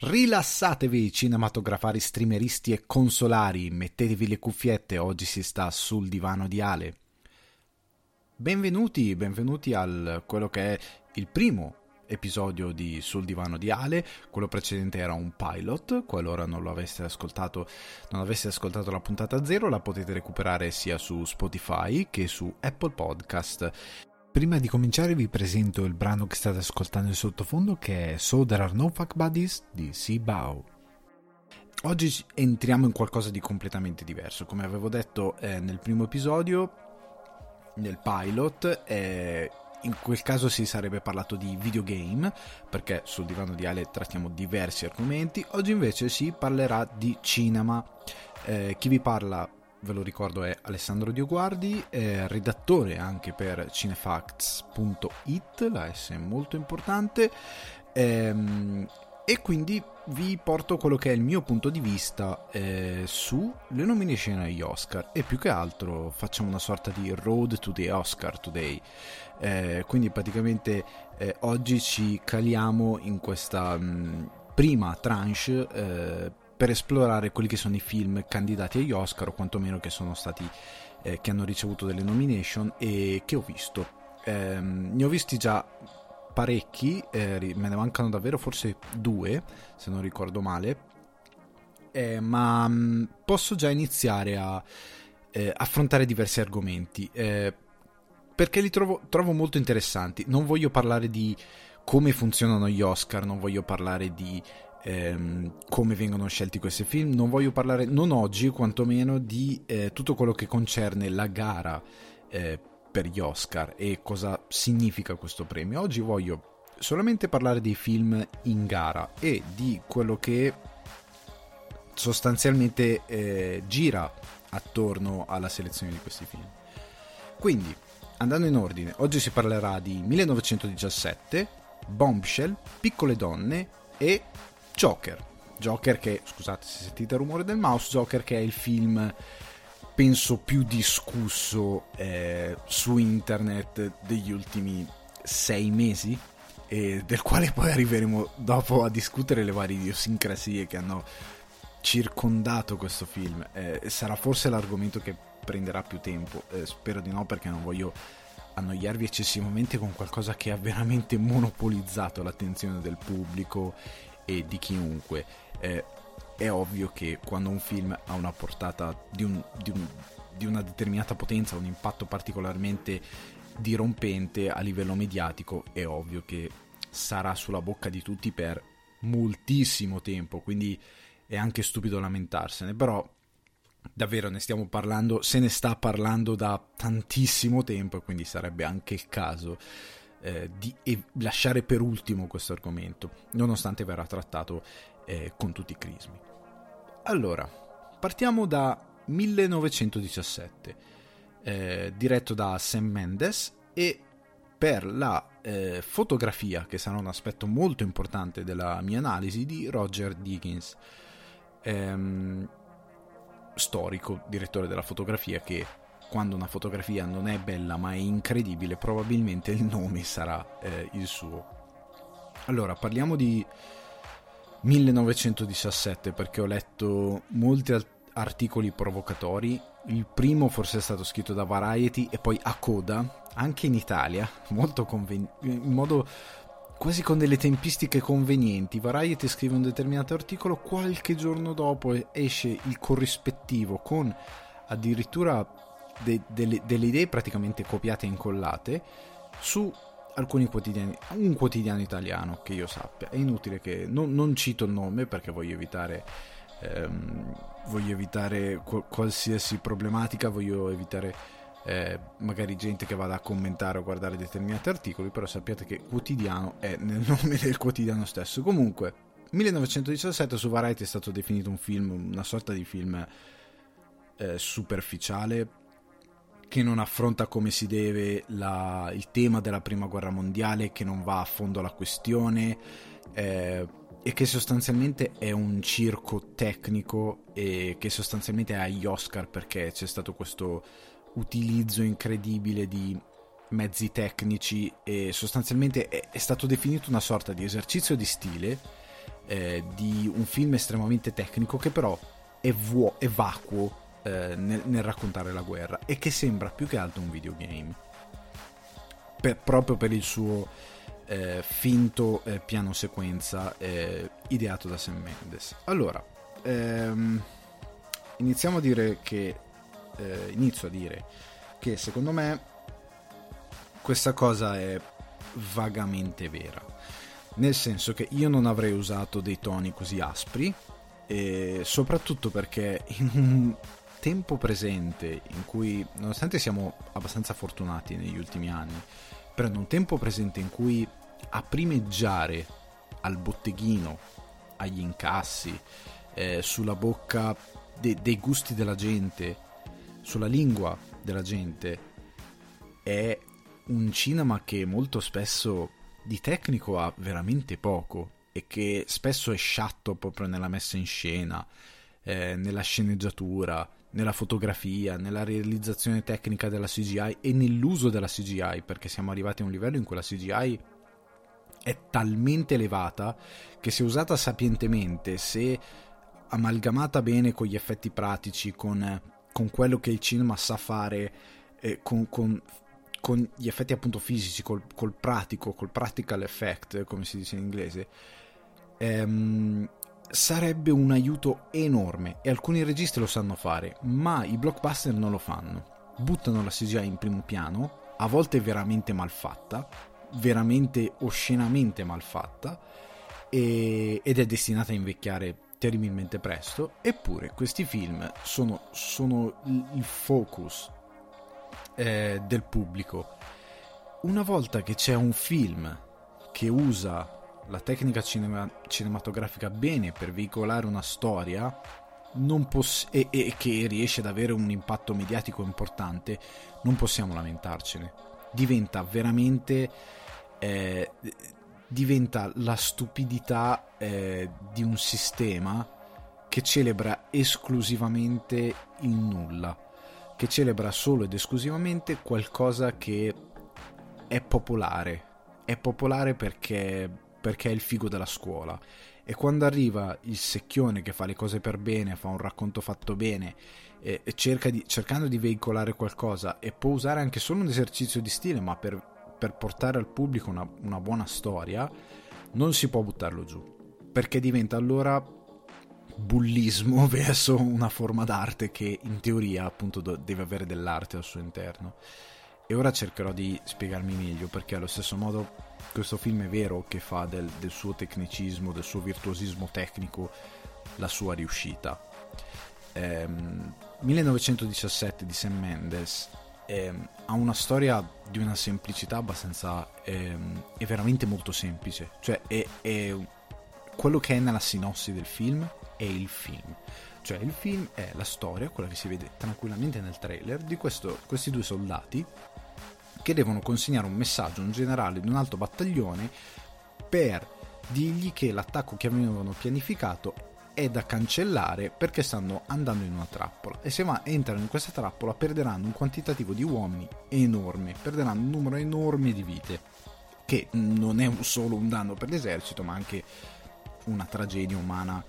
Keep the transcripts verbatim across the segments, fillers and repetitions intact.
Rilassatevi cinematografari, streameristi e consolari, mettetevi le cuffiette, oggi si sta sul divano di Ale. Benvenuti, benvenuti al quello che è il primo episodio di Sul divano di Ale. Quello precedente era un pilot, qualora non lo aveste ascoltato, non aveste ascoltato la puntata zero, la potete recuperare sia su Spotify che su Apple Podcast. Prima di cominciare vi presento il brano che state ascoltando in sottofondo, che è So There Are No Fuck Buddies di Si Bao. Oggi entriamo in qualcosa di completamente diverso. Come avevo detto eh, nel primo episodio, nel pilot, eh, in quel caso si sarebbe parlato di videogame, perché sul divano di Ale trattiamo diversi argomenti. Oggi invece si parlerà di cinema. Eh, chi vi parla, ve lo ricordo, è Alessandro Dioguardi, eh, redattore anche per cinefacts punto it, la S è molto importante, ehm, e quindi vi porto quello che è il mio punto di vista eh, su le nomination agli Oscar, e più che altro facciamo una sorta di road to the Oscar today, eh, quindi praticamente eh, oggi ci caliamo in questa mh, prima tranche eh, per esplorare quelli che sono i film candidati agli Oscar, o quantomeno che sono stati eh, che hanno ricevuto delle nomination e che ho visto. Eh, ne ho visti già parecchi, eh, me ne mancano davvero forse due, se non ricordo male, eh, ma mh, posso già iniziare a eh, affrontare diversi argomenti, eh, perché li trovo, trovo molto interessanti. Non voglio parlare di come funzionano gli Oscar, non voglio parlare di Ehm, come vengono scelti questi film, non voglio parlare, non oggi quantomeno, di eh, tutto quello che concerne la gara eh, per gli Oscar e cosa significa questo premio. Oggi voglio solamente parlare dei film in gara e di quello che sostanzialmente eh, gira attorno alla selezione di questi film. Quindi, andando in ordine, oggi si parlerà di millenovecentodiciassette, Bombshell, Piccole donne e Joker, Joker che, scusate se sentite il rumore del mouse, Joker che è il film penso più discusso eh, su internet degli ultimi sei mesi, e del quale poi arriveremo dopo a discutere le varie idiosincrasie che hanno circondato questo film. Eh, sarà forse l'argomento che prenderà più tempo, eh, spero di no, perché non voglio annoiarvi eccessivamente con qualcosa che ha veramente monopolizzato l'attenzione del pubblico e di chiunque. Eh, è ovvio che quando un film ha una portata di, un, di, un, di una determinata potenza, un impatto particolarmente dirompente a livello mediatico, è ovvio che sarà sulla bocca di tutti per moltissimo tempo, quindi è anche stupido lamentarsene, però davvero ne stiamo parlando, se ne sta parlando da tantissimo tempo, e quindi sarebbe anche il caso Eh, di e- lasciare per ultimo questo argomento, nonostante verrà trattato eh, con tutti i crismi. Allora, partiamo da millenovecentodiciassette, eh, diretto da Sam Mendes, e per la eh, fotografia, che sarà un aspetto molto importante della mia analisi, di Roger Deakins, ehm, storico direttore della fotografia, che quando una fotografia non è bella ma è incredibile, probabilmente il nome sarà eh, il suo. Allora, parliamo di millenovecentodiciassette perché ho letto molti articoli provocatori. Il primo forse è stato scritto da Variety e poi a coda, anche in Italia, molto conven- in modo quasi con delle tempistiche convenienti. Variety scrive un determinato articolo, qualche giorno dopo esce il corrispettivo con addirittura De, delle, delle idee praticamente copiate e incollate su alcuni quotidiani, un quotidiano italiano che io sappia. È inutile che non, non cito il nome, perché voglio evitare ehm, voglio evitare qualsiasi problematica, voglio evitare eh, magari gente che vada a commentare o guardare determinati articoli, però sappiate che quotidiano è nel nome del quotidiano stesso. Comunque, millenovecentodiciassette su Variety è stato definito un film, una sorta di film eh, superficiale, che non affronta come si deve la, il tema della prima guerra mondiale, che non va a fondo alla questione, eh, e che sostanzialmente è un circo tecnico, e che sostanzialmente ha gli Oscar perché c'è stato questo utilizzo incredibile di mezzi tecnici, e sostanzialmente è, è stato definito una sorta di esercizio di stile eh, di un film estremamente tecnico che però è, vuo- è vacuo eh, nel, nel raccontare la guerra, e che sembra più che altro un videogame, per, proprio per il suo eh, finto eh, piano sequenza eh, ideato da Sam Mendes. Allora, ehm, iniziamo a dire che eh, inizio a dire che secondo me questa cosa è vagamente vera, nel senso che io non avrei usato dei toni così aspri, e soprattutto perché in un tempo presente in cui, nonostante siamo abbastanza fortunati negli ultimi anni, però in un tempo presente in cui a primeggiare al botteghino, agli incassi, eh, sulla bocca de- dei gusti della gente, sulla lingua della gente, è un cinema che molto spesso di tecnico ha veramente poco, e che spesso è sciatto proprio nella messa in scena, eh, nella sceneggiatura, nella fotografia, nella realizzazione tecnica della C G I e nell'uso della C G I, perché siamo arrivati a un livello in cui la C G I è talmente elevata che, se usata sapientemente, se amalgamata bene con gli effetti pratici, con, con quello che il cinema sa fare, eh, con... con con gli effetti appunto fisici, col, col pratico, col practical effect, come si dice in inglese, ehm, sarebbe un aiuto enorme, e alcuni registi lo sanno fare, ma i blockbuster non lo fanno. Buttano la C G I in primo piano, a volte veramente malfatta, veramente oscenamente malfatta, e, ed è destinata a invecchiare terribilmente presto. Eppure questi film sono, sono il focus Eh, del pubblico. Una volta che c'è un film che usa la tecnica cinema- cinematografica bene per veicolare una storia non poss- e-, e che riesce ad avere un impatto mediatico importante, non possiamo lamentarcene. Diventa veramente eh, diventa la stupidità eh, di un sistema che celebra esclusivamente il nulla, che celebra solo ed esclusivamente qualcosa che è popolare. È popolare perché, perché è il figo della scuola. E quando arriva il secchione che fa le cose per bene, fa un racconto fatto bene, e, e cerca di, cercando di veicolare qualcosa, e può usare anche solo un esercizio di stile, ma per, per portare al pubblico una, una buona storia, non si può buttarlo giù. Perché diventa allora bullismo verso una forma d'arte che in teoria appunto deve avere dell'arte al suo interno. E ora cercherò di spiegarmi meglio, perché allo stesso modo questo film è vero che fa del, del suo tecnicismo, del suo virtuosismo tecnico, la sua riuscita. ehm, millenovecentodiciassette di Sam Mendes ehm, ha una storia di una semplicità abbastanza ehm, è veramente molto semplice, cioè è, è quello che è nella sinossi del film. È il film, cioè il film è la storia, quella che si vede tranquillamente nel trailer, di questo, questi due soldati che devono consegnare un messaggio a un generale di un altro battaglione per dirgli che l'attacco che avevano pianificato è da cancellare perché stanno andando in una trappola, e se va, entrano in questa trappola perderanno un quantitativo di uomini enorme, perderanno un numero enorme di vite, che non è solo un danno per l'esercito ma anche una tragedia umana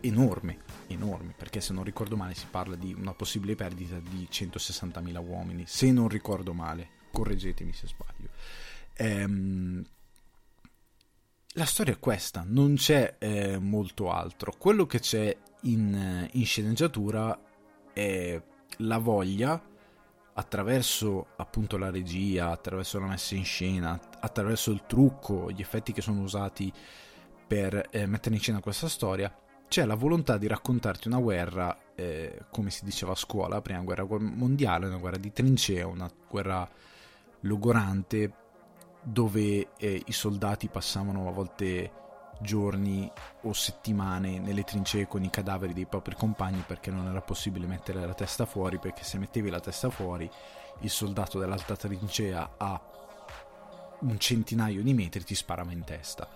enorme, enorme, perché se non ricordo male si parla di una possibile perdita di centosessantamila uomini, se non ricordo male, correggetemi se sbaglio. Ehm, la storia è questa, non c'è eh, molto altro. Quello che c'è in, in sceneggiatura è la voglia, attraverso appunto la regia, attraverso la messa in scena, attraverso il trucco, gli effetti che sono usati per eh, mettere in scena questa storia, c'è la volontà di raccontarti una guerra, eh, come si diceva a scuola, la prima guerra mondiale, una guerra di trincea, una guerra logorante, dove eh, i soldati passavano a volte giorni o settimane nelle trincee con i cadaveri dei propri compagni, perché non era possibile mettere la testa fuori, perché se mettevi la testa fuori il soldato dell'altra trincea a un centinaio di metri ti sparava in testa.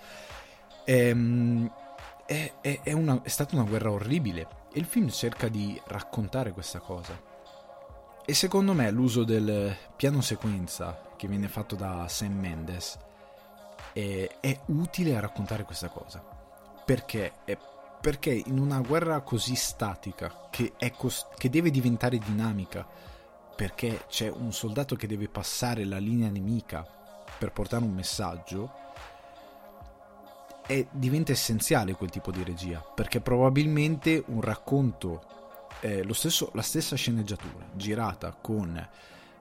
È, è, è, una, è stata una guerra orribile, e il film cerca di raccontare questa cosa. E secondo me l'uso del piano sequenza che viene fatto da Sam Mendes E, è utile a raccontare questa cosa perché è perché in una guerra così statica che, è cost- che deve diventare dinamica, perché c'è un soldato che deve passare la linea nemica per portare un messaggio, è, diventa essenziale quel tipo di regia, perché probabilmente un racconto, eh, lo stesso, la stessa sceneggiatura girata con,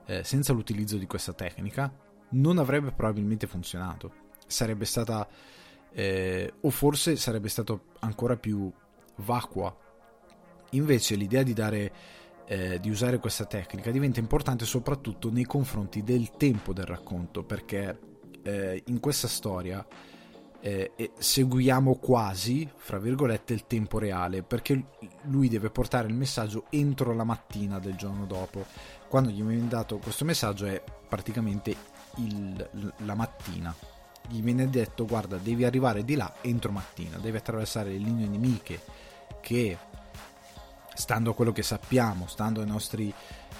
eh, senza l'utilizzo di questa tecnica non avrebbe probabilmente funzionato, sarebbe stata... Eh, o forse sarebbe stato ancora più vacua. Invece l'idea di dare eh, di usare questa tecnica diventa importante soprattutto nei confronti del tempo del racconto, perché eh, in questa storia eh, seguiamo quasi, fra virgolette, il tempo reale, perché lui deve portare il messaggio entro la mattina del giorno dopo. Quando gli viene dato questo messaggio è praticamente il, la mattina. Gli viene detto: guarda, devi arrivare di là entro mattina, devi attraversare le linee nemiche che, stando a quello che sappiamo, stando ai nostri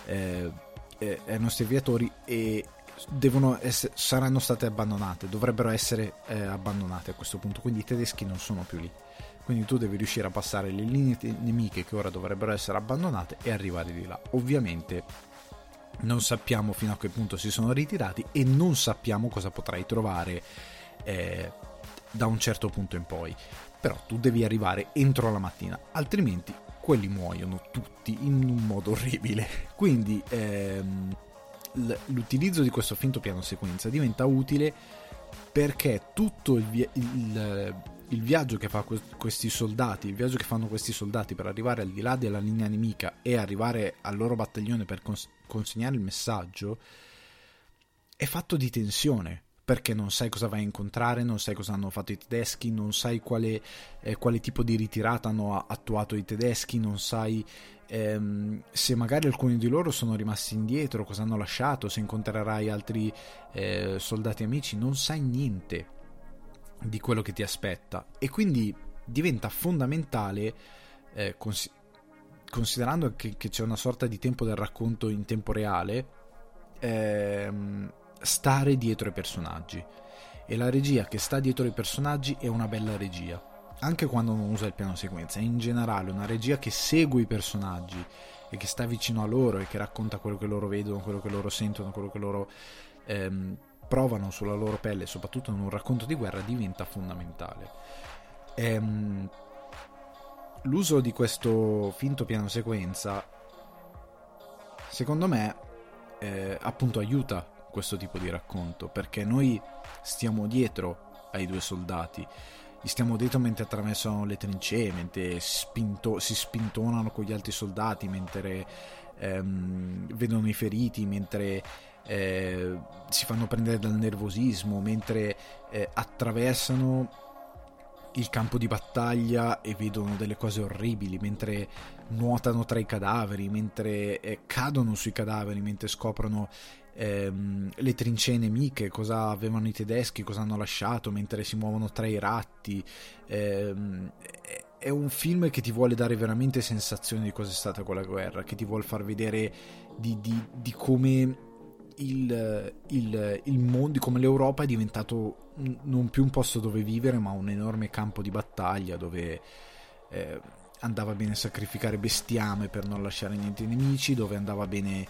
eh, eh, ai nostri aviatori, e devono essere, saranno state abbandonate, dovrebbero essere eh, abbandonate a questo punto, quindi i tedeschi non sono più lì, quindi tu devi riuscire a passare le linee te- nemiche che ora dovrebbero essere abbandonate e arrivare di là. Ovviamente non sappiamo fino a che punto si sono ritirati e non sappiamo cosa potrai trovare eh, da un certo punto in poi, però tu devi arrivare entro la mattina, altrimenti quelli muoiono tutti in un modo orribile. Quindi ehm, l'utilizzo di questo finto piano sequenza diventa utile perché tutto il, via- il, il viaggio che fa que- questi soldati, il viaggio che fanno questi soldati per arrivare al di là della linea nemica e arrivare al loro battaglione per cons- consegnare il messaggio, è fatto di tensione, perché non sai cosa vai a incontrare, non sai cosa hanno fatto i tedeschi, non sai quale, eh, quale tipo di ritirata hanno attuato i tedeschi, non sai ehm, se magari alcuni di loro sono rimasti indietro, cosa hanno lasciato, se incontrerai altri eh, soldati amici, non sai niente di quello che ti aspetta. E quindi diventa fondamentale, eh, cons- considerando che, che c'è una sorta di tempo del racconto in tempo reale, ehm, stare dietro i personaggi, e la regia che sta dietro i personaggi è una bella regia, anche quando non usa il piano sequenza. In generale una regia che segue i personaggi e che sta vicino a loro e che racconta quello che loro vedono, quello che loro sentono, quello che loro ehm, provano sulla loro pelle, soprattutto in un racconto di guerra, diventa fondamentale. Ehm, l'uso di questo finto piano sequenza, secondo me, eh, appunto aiuta questo tipo di racconto, perché noi stiamo dietro ai due soldati, gli stiamo dietro mentre attraversano le trincee, mentre spinto- si spintonano con gli altri soldati, mentre ehm, vedono i feriti, mentre eh, si fanno prendere dal nervosismo, mentre eh, attraversano il campo di battaglia e vedono delle cose orribili, mentre nuotano tra i cadaveri, mentre eh, cadono sui cadaveri, mentre scoprono Ehm, le trincee nemiche, cosa avevano i tedeschi, cosa hanno lasciato, mentre si muovono tra i ratti. Ehm, è un film che ti vuole dare veramente sensazione di cosa è stata quella guerra, che ti vuole far vedere di, di, di come il, il, il mondo, come l'Europa è diventato non più un posto dove vivere, ma un enorme campo di battaglia dove eh, andava bene sacrificare bestiame per non lasciare niente ai nemici, dove andava bene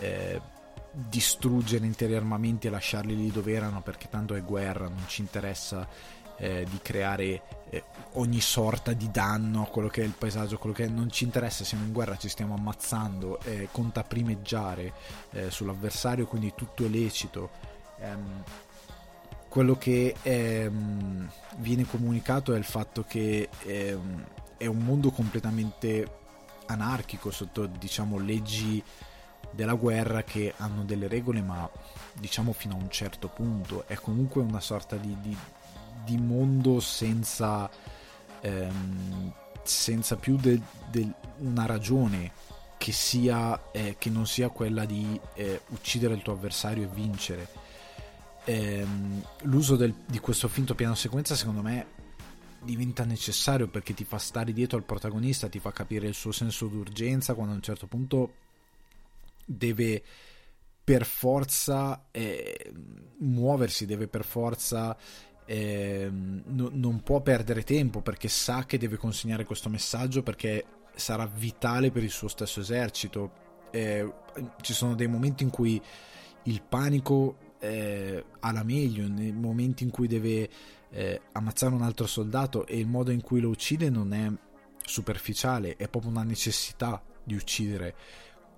eh, distruggere interi armamenti e lasciarli lì dove erano, perché tanto è guerra, non ci interessa eh, di creare eh, ogni sorta di danno a quello che è il paesaggio, quello che è, non ci interessa, siamo in guerra, ci stiamo ammazzando, eh, conta primeggiare eh, sull'avversario, quindi tutto è lecito. Ehm, quello che ehm, viene comunicato è il fatto che ehm, è un mondo completamente anarchico sotto, diciamo, leggi della guerra che hanno delle regole, ma diciamo fino a un certo punto. È comunque una sorta di, di, di mondo senza ehm, senza più de, de una ragione che sia eh, che non sia quella di eh, uccidere il tuo avversario e vincere. Ehm, l'uso del, di questo finto piano sequenza, secondo me, diventa necessario, perché ti fa stare dietro al protagonista, ti fa capire il suo senso d'urgenza quando a un certo punto deve per forza eh, muoversi, deve per forza eh, no, non può perdere tempo, perché sa che deve consegnare questo messaggio, perché sarà vitale per il suo stesso esercito. Eh, ci sono dei momenti in cui il panico eh, alla meglio, nei momenti in cui deve eh, ammazzare un altro soldato, e il modo in cui lo uccide non è superficiale, è proprio una necessità di uccidere.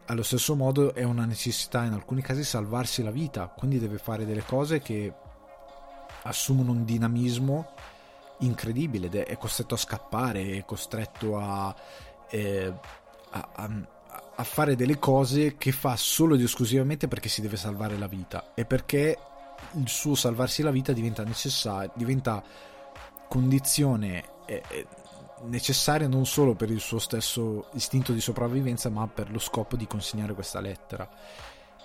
Allo stesso modo è una necessità in alcuni casi salvarsi la vita, quindi deve fare delle cose che assumono un dinamismo incredibile, è costretto a scappare, è costretto a, eh, a, a, a fare delle cose che fa solo ed esclusivamente perché si deve salvare la vita, e perché il suo salvarsi la vita diventa necessario, diventa condizione eh, eh, necessaria non solo per il suo stesso istinto di sopravvivenza, ma per lo scopo di consegnare questa lettera.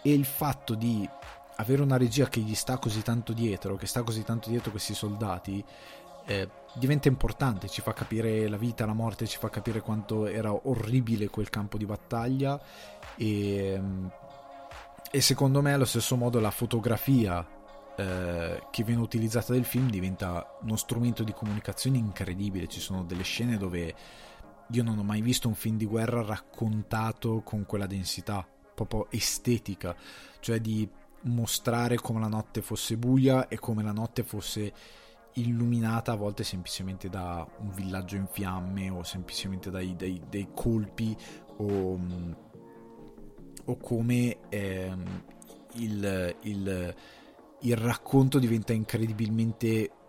E il fatto di avere una regia che gli sta così tanto dietro, che sta così tanto dietro questi soldati, eh, diventa importante, ci fa capire la vita, la morte, ci fa capire quanto era orribile quel campo di battaglia. E, e secondo me allo stesso modo la fotografia Eh, che viene utilizzata del film diventa uno strumento di comunicazione incredibile. Ci sono delle scene dove io non ho mai visto un film di guerra raccontato con quella densità proprio estetica, cioè di mostrare come la notte fosse buia e come la notte fosse illuminata a volte semplicemente da un villaggio in fiamme, o semplicemente dai, dai, dei colpi, o, o come ehm, il, il il racconto diventa incredibilmente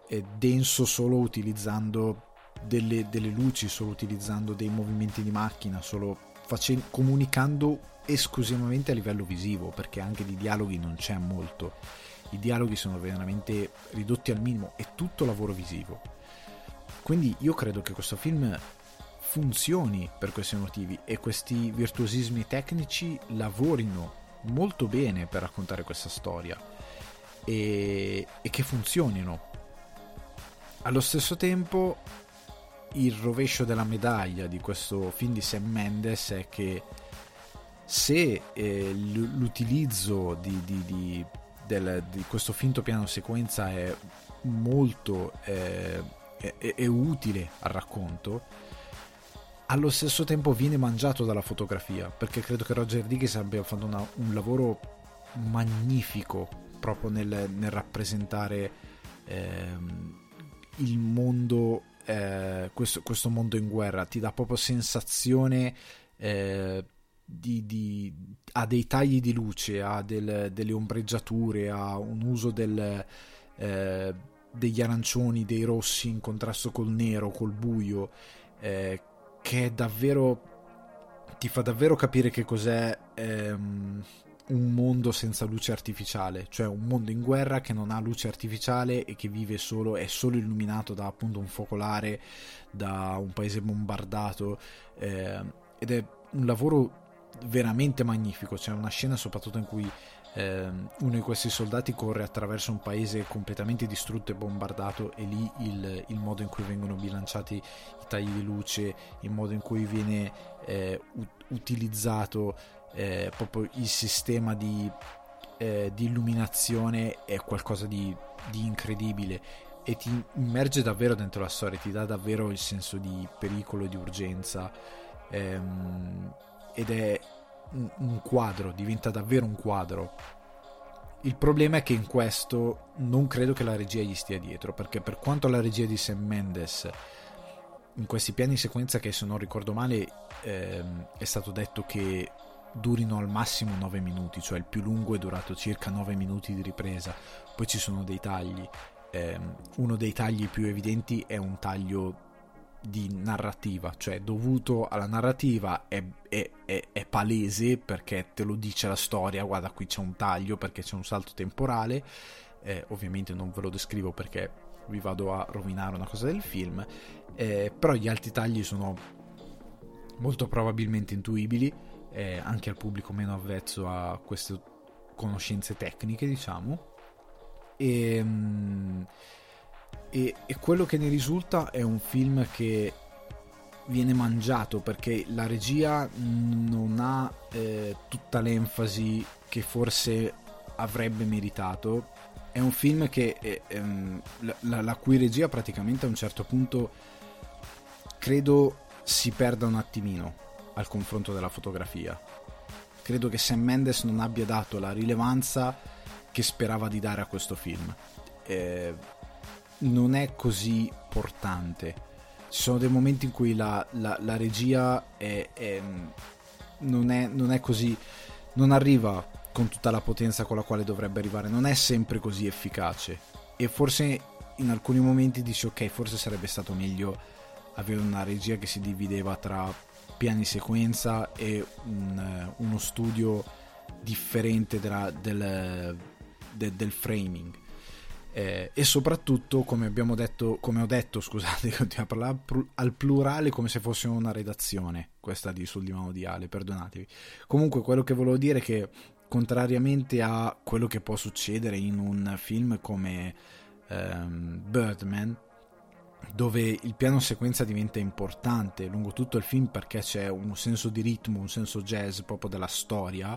eh, denso solo utilizzando delle, delle luci, solo utilizzando dei movimenti di macchina, solo facendo, comunicando esclusivamente a livello visivo, perché anche di dialoghi non c'è molto, i dialoghi sono veramente ridotti al minimo, è tutto lavoro visivo. Quindi io credo che questo film funzioni per questi motivi, e questi virtuosismi tecnici lavorino molto bene per raccontare questa storia e che funzionino. Allo stesso tempo il rovescio della medaglia di questo film di Sam Mendes è che se eh, l'utilizzo di, di, di, del, di questo finto piano sequenza è molto eh, è, è utile al racconto, allo stesso tempo viene mangiato dalla fotografia, perché credo che Roger Deakins abbia fatto una, un lavoro magnifico proprio nel, nel rappresentare ehm, il mondo, eh, questo, questo mondo in guerra. Ti dà proprio sensazione eh, di, di, ha dei tagli di luce, ha del, delle ombreggiature, ha un uso del, eh, degli arancioni, dei rossi in contrasto col nero, col buio, eh, che è davvero, ti fa davvero capire che cos'è ehm, un mondo senza luce artificiale, cioè un mondo in guerra che non ha luce artificiale e che vive solo, è solo illuminato da appunto un focolare, da un paese bombardato, eh, ed è un lavoro veramente magnifico. C'è una scena soprattutto in cui eh, uno di questi soldati corre attraverso un paese completamente distrutto e bombardato, e lì il, il modo in cui vengono bilanciati i tagli di luce, il modo in cui viene eh, utilizzato Eh, proprio il sistema di, eh, di illuminazione è qualcosa di, di incredibile, e ti immerge davvero dentro la storia, ti dà davvero il senso di pericolo e di urgenza, ehm, ed è un, un quadro, diventa davvero un quadro. Il problema è che in questo non credo che la regia gli stia dietro, perché per quanto la regia di Sam Mendes in questi piani in sequenza, che se non ricordo male ehm, è stato detto che durino al massimo nove minuti, cioè il più lungo è durato circa nove minuti di ripresa, poi ci sono dei tagli, eh, uno dei tagli più evidenti è un taglio di narrativa, cioè dovuto alla narrativa, è, è, è, è palese perché te lo dice la storia, guarda qui c'è un taglio perché c'è un salto temporale, eh, ovviamente non ve lo descrivo perché vi vado a rovinare una cosa del film, eh, però gli altri tagli sono molto probabilmente intuibili Eh, anche al pubblico meno avvezzo a queste conoscenze tecniche, diciamo, e, e, e quello che ne risulta è un film che viene mangiato, perché la regia non ha eh, tutta l'enfasi che forse avrebbe meritato, è un film che è, è, la, la cui regia praticamente a un certo punto credo si perda un attimino al confronto della fotografia. Credo che Sam Mendes non abbia dato la rilevanza che sperava di dare a questo film. Eh, non è così portante. Ci sono dei momenti in cui la, la, la regia è, è, non, è, non è così, non arriva con tutta la potenza con la quale dovrebbe arrivare, non è sempre così efficace, e forse in alcuni momenti dici ok, forse sarebbe stato meglio avere una regia che si divideva tra piani sequenza e un, uno studio differente della, del, de, del framing, eh, e soprattutto come abbiamo detto, come ho detto scusate, continuo a parlare al plurale come se fosse una redazione questa di Sul Divano di Ale, perdonatevi. Comunque quello che volevo dire è che contrariamente a quello che può succedere in un film come um, Birdman, dove il piano sequenza diventa importante lungo tutto il film perché c'è un senso di ritmo, un senso jazz proprio della storia,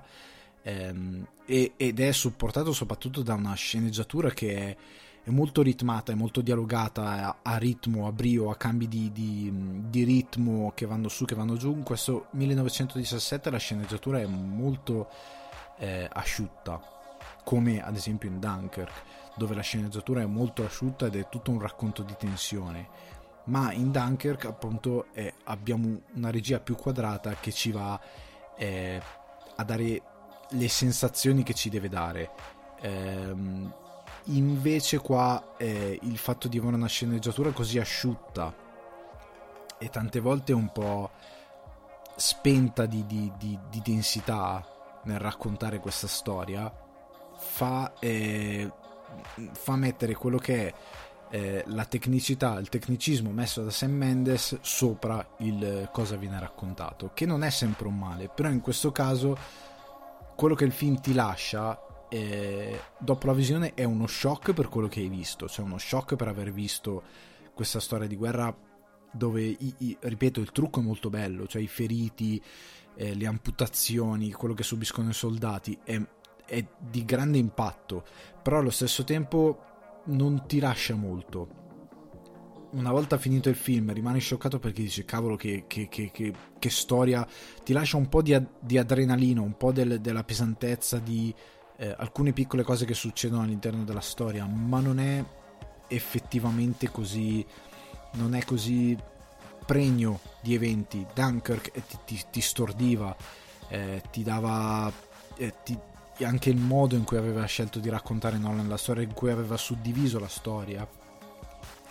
um, e, ed è supportato soprattutto da una sceneggiatura che è, è molto ritmata, è molto dialogata, a, a ritmo, a brio, a cambi di, di, di ritmo che vanno su, che vanno giù. In questo millenovecentodiciassette la sceneggiatura è molto Eh, asciutta, come ad esempio in Dunkirk, dove la sceneggiatura è molto asciutta ed è tutto un racconto di tensione, ma in Dunkirk appunto eh, abbiamo una regia più quadrata che ci va eh, a dare le sensazioni che ci deve dare. Eh, invece qua eh, il fatto di avere una sceneggiatura così asciutta e tante volte un po' spenta di, di, di, di densità nel raccontare questa storia fa, eh, fa mettere quello che è eh, la tecnicità, il tecnicismo messo da Sam Mendes sopra il cosa viene raccontato, che non è sempre un male, però in questo caso quello che il film ti lascia eh, dopo la visione è uno shock per quello che hai visto, cioè uno shock per aver visto questa storia di guerra dove, i, i, ripeto, il trucco è molto bello, cioè i feriti, Eh, le amputazioni, quello che subiscono i soldati è, è di grande impatto, però allo stesso tempo non ti lascia molto. Una volta finito il film rimani scioccato perché dici cavolo che, che, che, che, che storia, ti lascia un po' di, ad, di adrenalina, un po' del, della pesantezza di eh, alcune piccole cose che succedono all'interno della storia, ma non è effettivamente così, non è così pregno di eventi. Dunkirk ti, ti, ti stordiva, eh, ti dava eh, ti, anche il modo in cui aveva scelto di raccontare Nolan la storia, in cui aveva suddiviso la storia,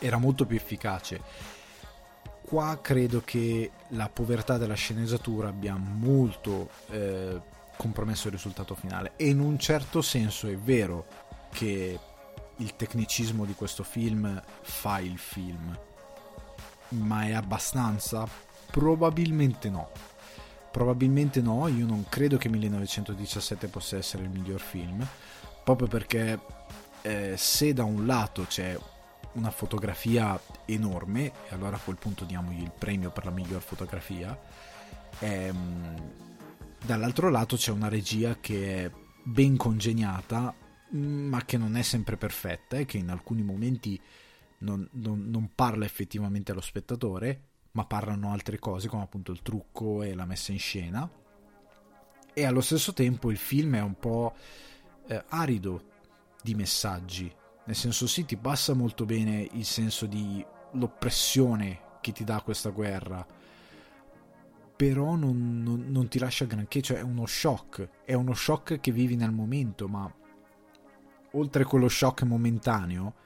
era molto più efficace. Qua credo che la povertà della sceneggiatura abbia molto eh, compromesso il risultato finale, e in un certo senso è vero che il tecnicismo di questo film fa il film, ma è abbastanza? Probabilmente no. Probabilmente no, io non credo che millenovecentodiciassette possa essere il miglior film, proprio perché eh, se da un lato c'è una fotografia enorme, e allora a quel punto diamogli il premio per la miglior fotografia, ehm, dall'altro lato c'è una regia che è ben congegnata, ma che non è sempre perfetta e che in alcuni momenti Non, non, non parla effettivamente allo spettatore, ma parlano altre cose come appunto il trucco e la messa in scena, e allo stesso tempo il film è un po' eh, arido di messaggi, nel senso sì, ti passa molto bene il senso di l'oppressione che ti dà questa guerra, però non, non, non ti lascia granché, cioè è uno shock è uno shock che vivi nel momento, ma oltre quello shock momentaneo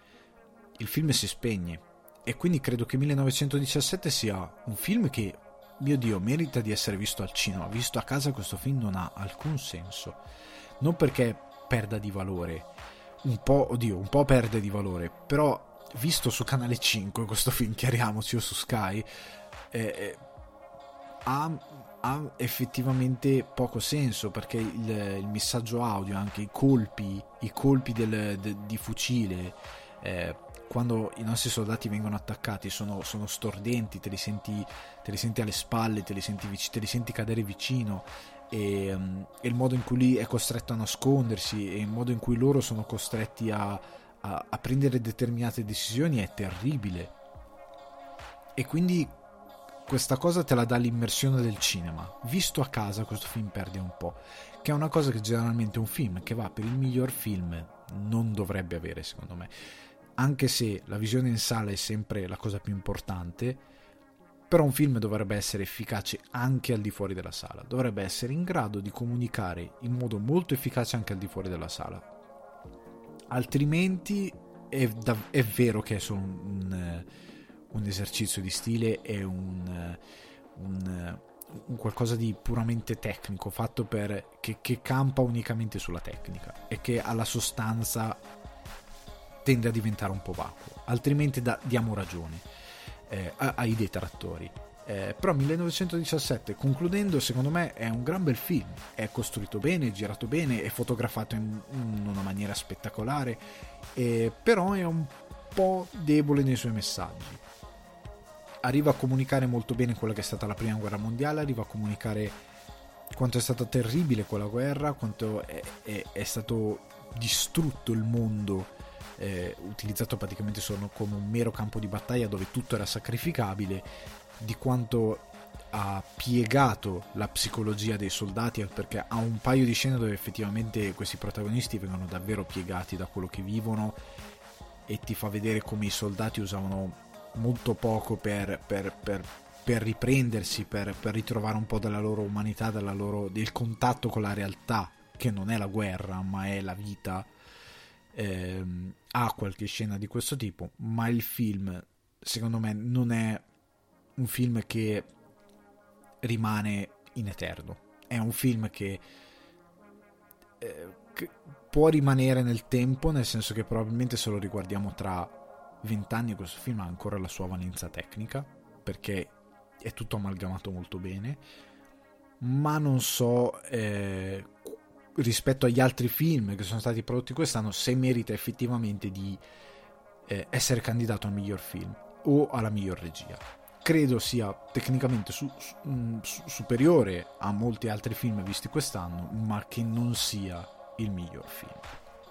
il film si spegne, e quindi credo che millenovecentodiciassette sia un film che, mio Dio, merita di essere visto al cinema. Visto a casa questo film non ha alcun senso, non perché perda di valore, un po', oddio, un po' perde di valore, però visto su Canale cinque questo film, chiariamoci, o su Sky, eh, ha, ha effettivamente poco senso, perché il, il messaggio audio, anche i colpi i colpi del, de, di fucile, eh, quando i nostri soldati vengono attaccati sono, sono stordenti, te li senti, te li senti alle spalle, te li senti, te li senti cadere vicino, e, e il modo in cui lui è costretto a nascondersi e il modo in cui loro sono costretti a, a, a prendere determinate decisioni è terribile. E quindi questa cosa te la dà l'immersione del cinema. Visto a casa questo film perde un po', che è una cosa che generalmente un film che va per il miglior film non dovrebbe avere, secondo me, anche se la visione in sala è sempre la cosa più importante. Però un film dovrebbe essere efficace anche al di fuori della sala, dovrebbe essere in grado di comunicare in modo molto efficace anche al di fuori della sala, altrimenti è, dav- è vero che è solo un, un un esercizio di stile, è un, un, un qualcosa di puramente tecnico, fatto per che, che campa unicamente sulla tecnica e che alla sostanza tende a diventare un po' vacuo, altrimenti da, diamo ragione eh, ai detrattori. Eh, però millenovecentodiciassette, concludendo, secondo me è un gran bel film, è costruito bene, è girato bene, è fotografato in, in una maniera spettacolare, eh, però è un po' debole nei suoi messaggi. Arriva a comunicare molto bene quella che è stata la prima guerra mondiale, arriva a comunicare quanto è stata terribile quella guerra, quanto è, è, è stato distrutto il mondo, eh, utilizzato praticamente solo come un mero campo di battaglia dove tutto era sacrificabile, di quanto ha piegato la psicologia dei soldati, perché ha un paio di scene dove effettivamente questi protagonisti vengono davvero piegati da quello che vivono, e ti fa vedere come i soldati usavano molto poco per, per, per, per riprendersi, per, per ritrovare un po' della loro umanità, della loro, del contatto con la realtà, che non è la guerra ma è la vita. Eh, ha qualche scena di questo tipo, ma il film secondo me non è un film che rimane in eterno, è un film che, eh, che può rimanere nel tempo, nel senso che probabilmente se lo riguardiamo tra vent'anni questo film ha ancora la sua valenza tecnica, perché è tutto amalgamato molto bene, ma non so, eh, rispetto agli altri film che sono stati prodotti quest'anno, se merita effettivamente di eh, essere candidato al miglior film o alla miglior regia. Credo sia tecnicamente su, su, su, superiore a molti altri film visti quest'anno, ma che non sia il miglior film.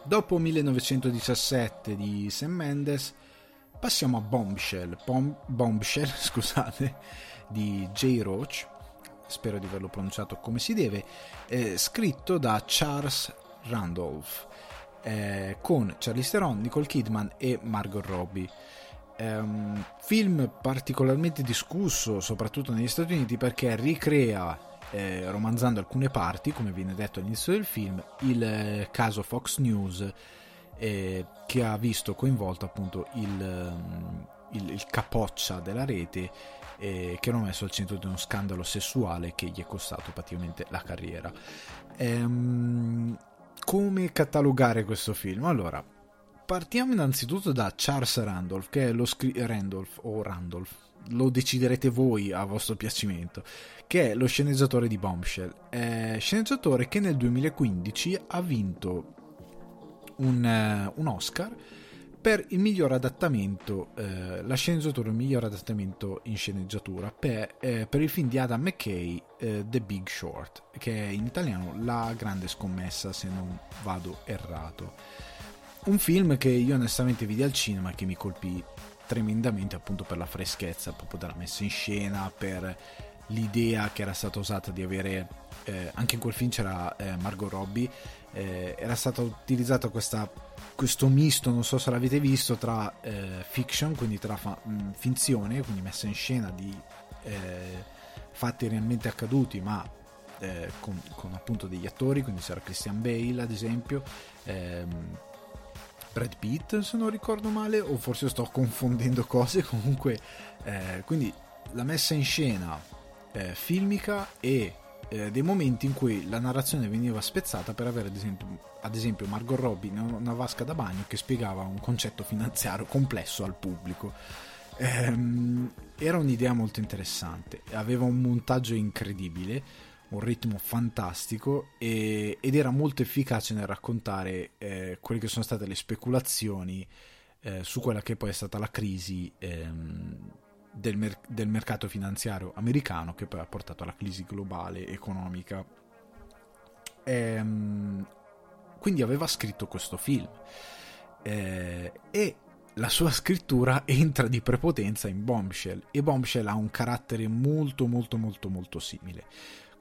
Dopo millenovecentodiciassette di Sam Mendes passiamo a Bombshell, Bom- Bombshell scusate, di Jay Roach, spero di averlo pronunciato come si deve, eh, scritto da Charles Randolph, eh, con Charlize Theron, Nicole Kidman e Margot Robbie. È un film particolarmente discusso, soprattutto negli Stati Uniti, perché ricrea, eh, romanzando alcune parti, come viene detto all'inizio del film, il eh, caso Fox News, Eh, che ha visto coinvolto appunto il, il, il capoccia della rete, eh, che era messo al centro di uno scandalo sessuale che gli è costato praticamente la carriera. Ehm, come catalogare questo film? Allora, partiamo innanzitutto da Charles Randolph, che è lo scri- Randolph o Randolph, lo deciderete voi a vostro piacimento, che è lo sceneggiatore di Bombshell, eh, sceneggiatore che nel duemilaquindici ha vinto Un, un Oscar per il miglior adattamento, eh, la sceneggiatura, il miglior adattamento in sceneggiatura per, eh, per il film di Adam McKay, eh, The Big Short, che è in italiano La Grande Scommessa, se non vado errato. Un film che io onestamente vidi al cinema e che mi colpì tremendamente, appunto per la freschezza proprio della messa in scena, per l'idea che era stata usata di avere, eh, anche in quel film c'era eh, Margot Robbie. Eh, era stato utilizzato questa, questo misto, non so se l'avete visto, tra eh, fiction, quindi tra fa- mh, finzione, quindi messa in scena di eh, fatti realmente accaduti, ma eh, con, con appunto degli attori, quindi c'era Christian Bale ad esempio, ehm, Brad Pitt se non ricordo male, o forse sto confondendo cose, comunque eh, quindi la messa in scena eh, filmica e dei momenti in cui la narrazione veniva spezzata per avere ad esempio, ad esempio Margot Robbie in una vasca da bagno che spiegava un concetto finanziario complesso al pubblico. Ehm, era un'idea molto interessante, aveva un montaggio incredibile, un ritmo fantastico e, ed era molto efficace nel raccontare eh, quelle che sono state le speculazioni eh, su quella che poi è stata la crisi ehm, del, mer- del mercato finanziario americano, che poi ha portato alla crisi globale economica. Ehm, quindi aveva scritto questo film eh, e la sua scrittura entra di prepotenza in Bombshell, e Bombshell ha un carattere molto molto molto molto simile,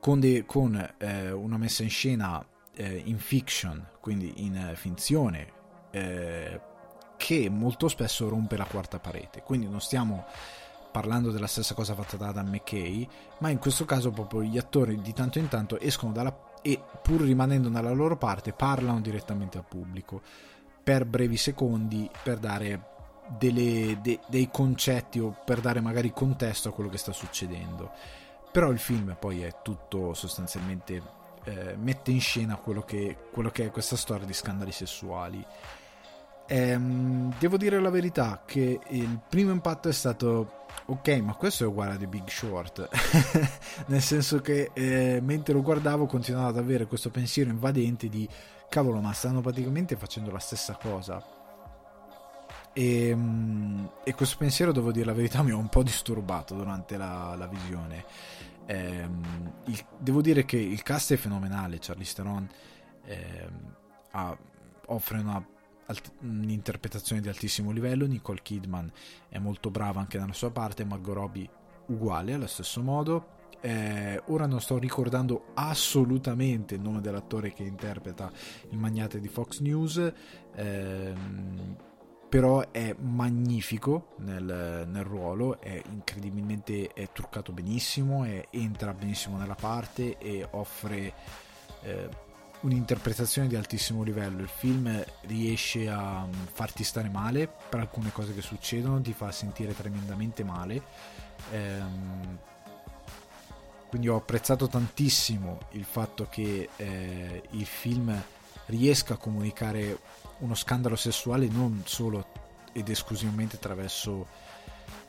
con, de, con eh, una messa in scena eh, in fiction, quindi in eh, finzione, eh, che molto spesso rompe la quarta parete. Quindi non stiamo parlando della stessa cosa fatta da Adam McKay, ma in questo caso proprio gli attori di tanto in tanto escono dalla, e pur rimanendo nella loro parte parlano direttamente al pubblico per brevi secondi, per dare delle, de, dei concetti o per dare magari contesto a quello che sta succedendo. Però il film poi è tutto sostanzialmente eh, mette in scena quello che, quello che è questa storia di scandali sessuali. Ehm, devo dire la verità che il primo impatto è stato ok, ma questo è uguale a The Big Short nel senso che eh, mentre lo guardavo continuavo ad avere questo pensiero invadente di cavolo, ma stanno praticamente facendo la stessa cosa, e, e questo pensiero, devo dire la verità, mi ha un po' disturbato durante la, la visione. Ehm, il, devo dire che il cast è fenomenale. Charlize Theron ehm, ha, offre una, alt, un'interpretazione di altissimo livello, Nicole Kidman è molto brava anche dalla sua parte, Margot Robbie uguale, allo stesso modo. Eh, ora non sto ricordando assolutamente il nome dell'attore che interpreta il magnate di Fox News, ehm, però è magnifico nel, nel ruolo, è incredibilmente, è truccato benissimo, è, entra benissimo nella parte e offre eh, un'interpretazione di altissimo livello. Il film riesce a farti stare male per alcune cose che succedono, ti fa sentire tremendamente male, ehm, quindi ho apprezzato tantissimo il fatto che eh, il film riesca a comunicare uno scandalo sessuale non solo ed esclusivamente attraverso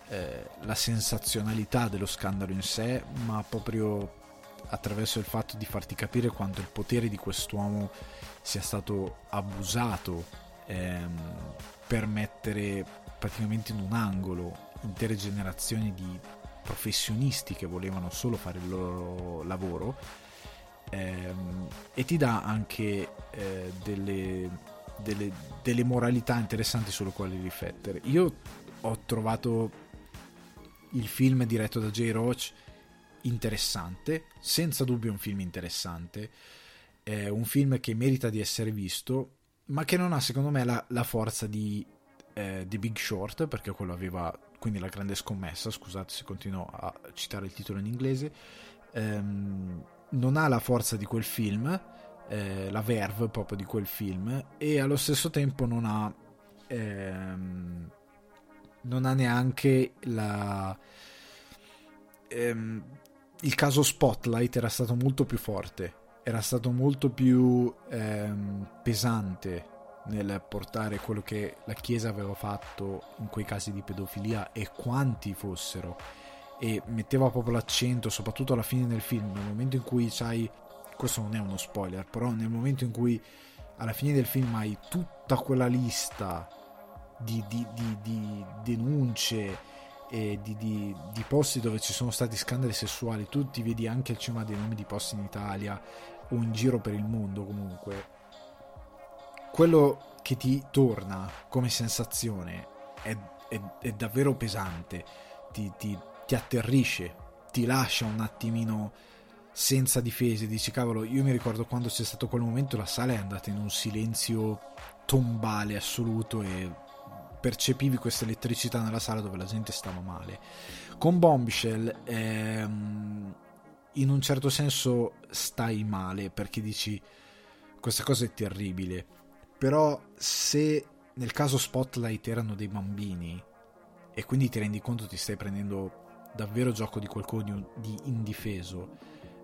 eh, la sensazionalità dello scandalo in sé, ma proprio attraverso il fatto di farti capire quanto il potere di quest'uomo sia stato abusato ehm, per mettere praticamente in un angolo intere generazioni di professionisti che volevano solo fare il loro lavoro, ehm, e ti dà anche eh, delle, delle, delle moralità interessanti sulle quali riflettere. Io ho trovato il film diretto da Jay Roach interessante, senza dubbio un film interessante, è un film che merita di essere visto, ma che non ha secondo me la, la forza di eh, The Big Short, perché quello aveva, quindi La grande scommessa, scusate se continuo a citare il titolo in inglese, ehm, non ha la forza di quel film, eh, la verve proprio di quel film, e allo stesso tempo non ha ehm, non ha neanche la ehm, il caso Spotlight era stato molto più forte, era stato molto più ehm, pesante nel portare quello che la Chiesa aveva fatto in quei casi di pedofilia e quanti fossero, e metteva proprio l'accento soprattutto alla fine del film, nel momento in cui c'hai, questo non è uno spoiler, però nel momento in cui alla fine del film hai tutta quella lista di, di, di, di denunce e di, di, di posti dove ci sono stati scandali sessuali, tu ti vedi anche al cinema dei nomi di posti in Italia o in giro per il mondo, comunque quello che ti torna come sensazione è, è, è davvero pesante, ti, ti, ti atterrisce, ti lascia un attimino senza difese, dici cavolo. Io mi ricordo quando c'è stato quel momento, la sala è andata in un silenzio tombale assoluto e percepivi questa elettricità nella sala dove la gente stava male. Con Bombshell ehm, in un certo senso stai male perché dici questa cosa è terribile, però se nel caso Spotlight erano dei bambini e quindi ti rendi conto ti stai prendendo davvero gioco di qualcuno di indifeso,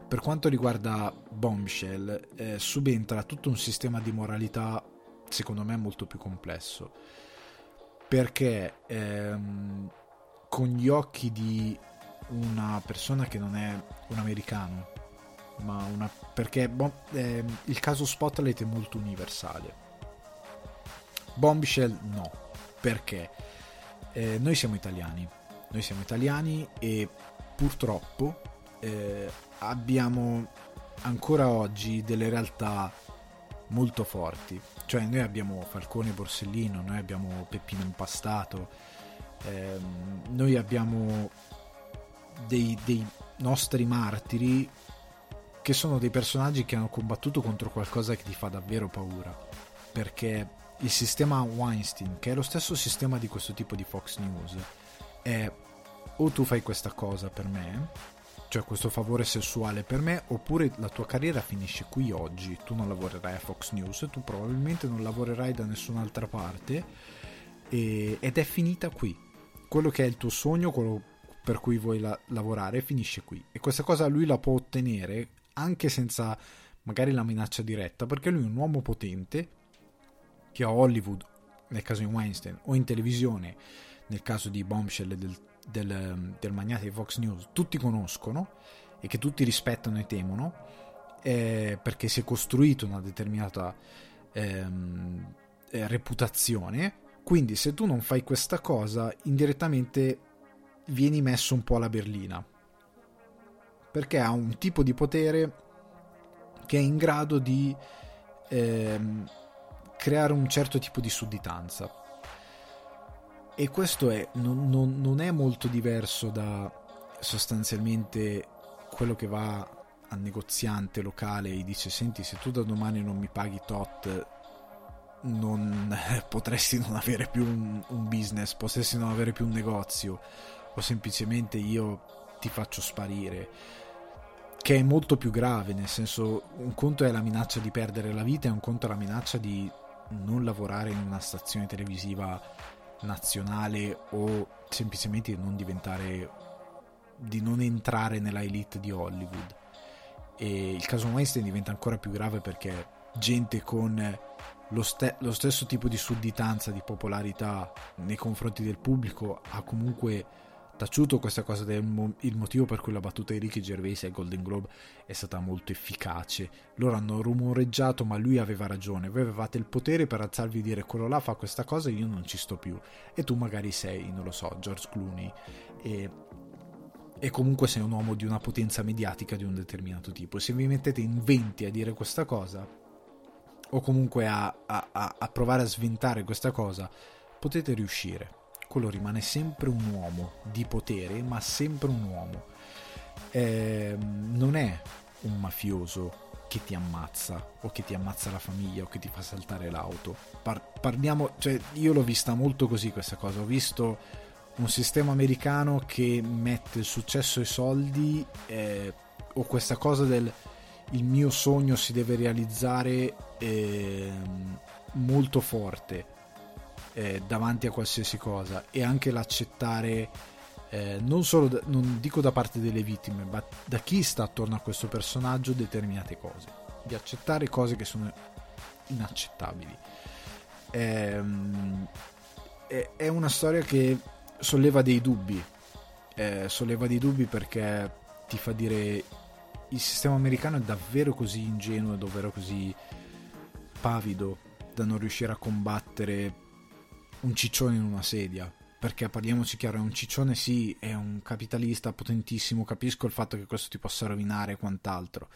per quanto riguarda Bombshell eh, subentra tutto un sistema di moralità secondo me molto più complesso, perché ehm, con gli occhi di una persona che non è un americano, ma una, perché bom, eh, il caso Spotlight è molto universale, Bombshell no, Perché eh, noi siamo italiani, noi siamo italiani e purtroppo eh, abbiamo ancora oggi delle realtà molto forti. Cioè noi abbiamo Falcone Borsellino, noi abbiamo Peppino Impastato, ehm, noi abbiamo dei, dei nostri martiri che sono dei personaggi che hanno combattuto contro qualcosa che ti fa davvero paura, perché il sistema Weinstein, che è lo stesso sistema di questo tipo di Fox News, è o tu fai questa cosa per me, cioè questo favore sessuale per me, oppure la tua carriera finisce qui oggi, tu non lavorerai a Fox News, tu probabilmente non lavorerai da nessun'altra parte e, ed è finita qui. Quello che è il tuo sogno, quello per cui vuoi la, lavorare, finisce qui. E questa cosa lui la può ottenere anche senza magari la minaccia diretta, perché lui è un uomo potente che a Hollywood, nel caso di Weinstein, o in televisione, nel caso di Bombshell e del Del, del magnate di Fox News, tutti conoscono e che tutti rispettano e temono, eh, perché si è costruito una determinata ehm, eh, reputazione. Quindi se tu non fai questa cosa, indirettamente vieni messo un po' alla berlina, perché ha un tipo di potere che è in grado di ehm, creare un certo tipo di sudditanza. E questo è, non, non, non è molto diverso da sostanzialmente quello che va al negoziante locale e dice: senti, se tu da domani non mi paghi tot, non potresti non avere più un, un business, potresti non avere più un negozio, o semplicemente io ti faccio sparire. Che è molto più grave, nel senso, un conto è la minaccia di perdere la vita e un conto è la minaccia di non lavorare in una stazione televisiva nazionale, o semplicemente non diventare, di non entrare nella elite di Hollywood. E il caso Weinstein diventa ancora più grave perché gente con lo, ste- lo stesso tipo di sudditanza, di popolarità nei confronti del pubblico, ha comunque taciuto questa cosa del mo- il motivo per cui la battuta di Ricky Gervais ai Golden Globe è stata molto efficace. Loro hanno rumoreggiato, ma lui aveva ragione, voi avevate il potere per alzarvi e dire: quello là fa questa cosa e io non ci sto più, e tu magari sei, non lo so, George Clooney e, e comunque sei un uomo di una potenza mediatica di un determinato tipo, se vi mettete in venti a dire questa cosa, o comunque a, a, a, a provare a sventare questa cosa, potete riuscire. Quello rimane sempre un uomo di potere, ma sempre un uomo. Eh, non è un mafioso che ti ammazza, o che ti ammazza la famiglia, o che ti fa saltare l'auto. Par- parliamo, cioè, io l'ho vista molto così questa cosa. Ho visto un sistema americano che mette il successo e i soldi, eh, o questa cosa del il mio sogno si deve realizzare, eh, molto forte, davanti a qualsiasi cosa, e anche l'accettare, eh, non solo da, non dico da parte delle vittime, ma da chi sta attorno a questo personaggio, determinate cose, di accettare cose che sono inaccettabili. Eh, è una storia che solleva dei dubbi, eh, solleva dei dubbi perché ti fa dire: il sistema americano è davvero così ingenuo, è davvero così pavido da non riuscire a combattere un ciccione in una sedia? Perché parliamoci chiaro, è un ciccione, sì, è un capitalista potentissimo, capisco il fatto che questo ti possa rovinare e quant'altro,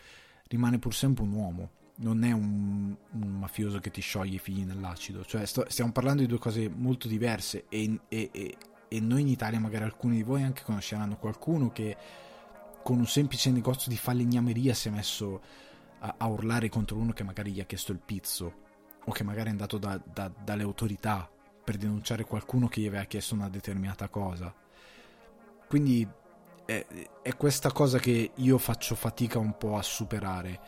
rimane pur sempre un uomo, non è un, un mafioso che ti scioglie i figli nell'acido. Cioè sto, stiamo parlando di due cose molto diverse, e, e, e, e noi in Italia magari alcuni di voi anche conosceranno qualcuno che con un semplice negozio di falegnameria si è messo a, a urlare contro uno che magari gli ha chiesto il pizzo, o che magari è andato da, da, dalle autorità per denunciare qualcuno che gli aveva chiesto una determinata cosa. Quindi è, è questa cosa che io faccio fatica un po' a superare,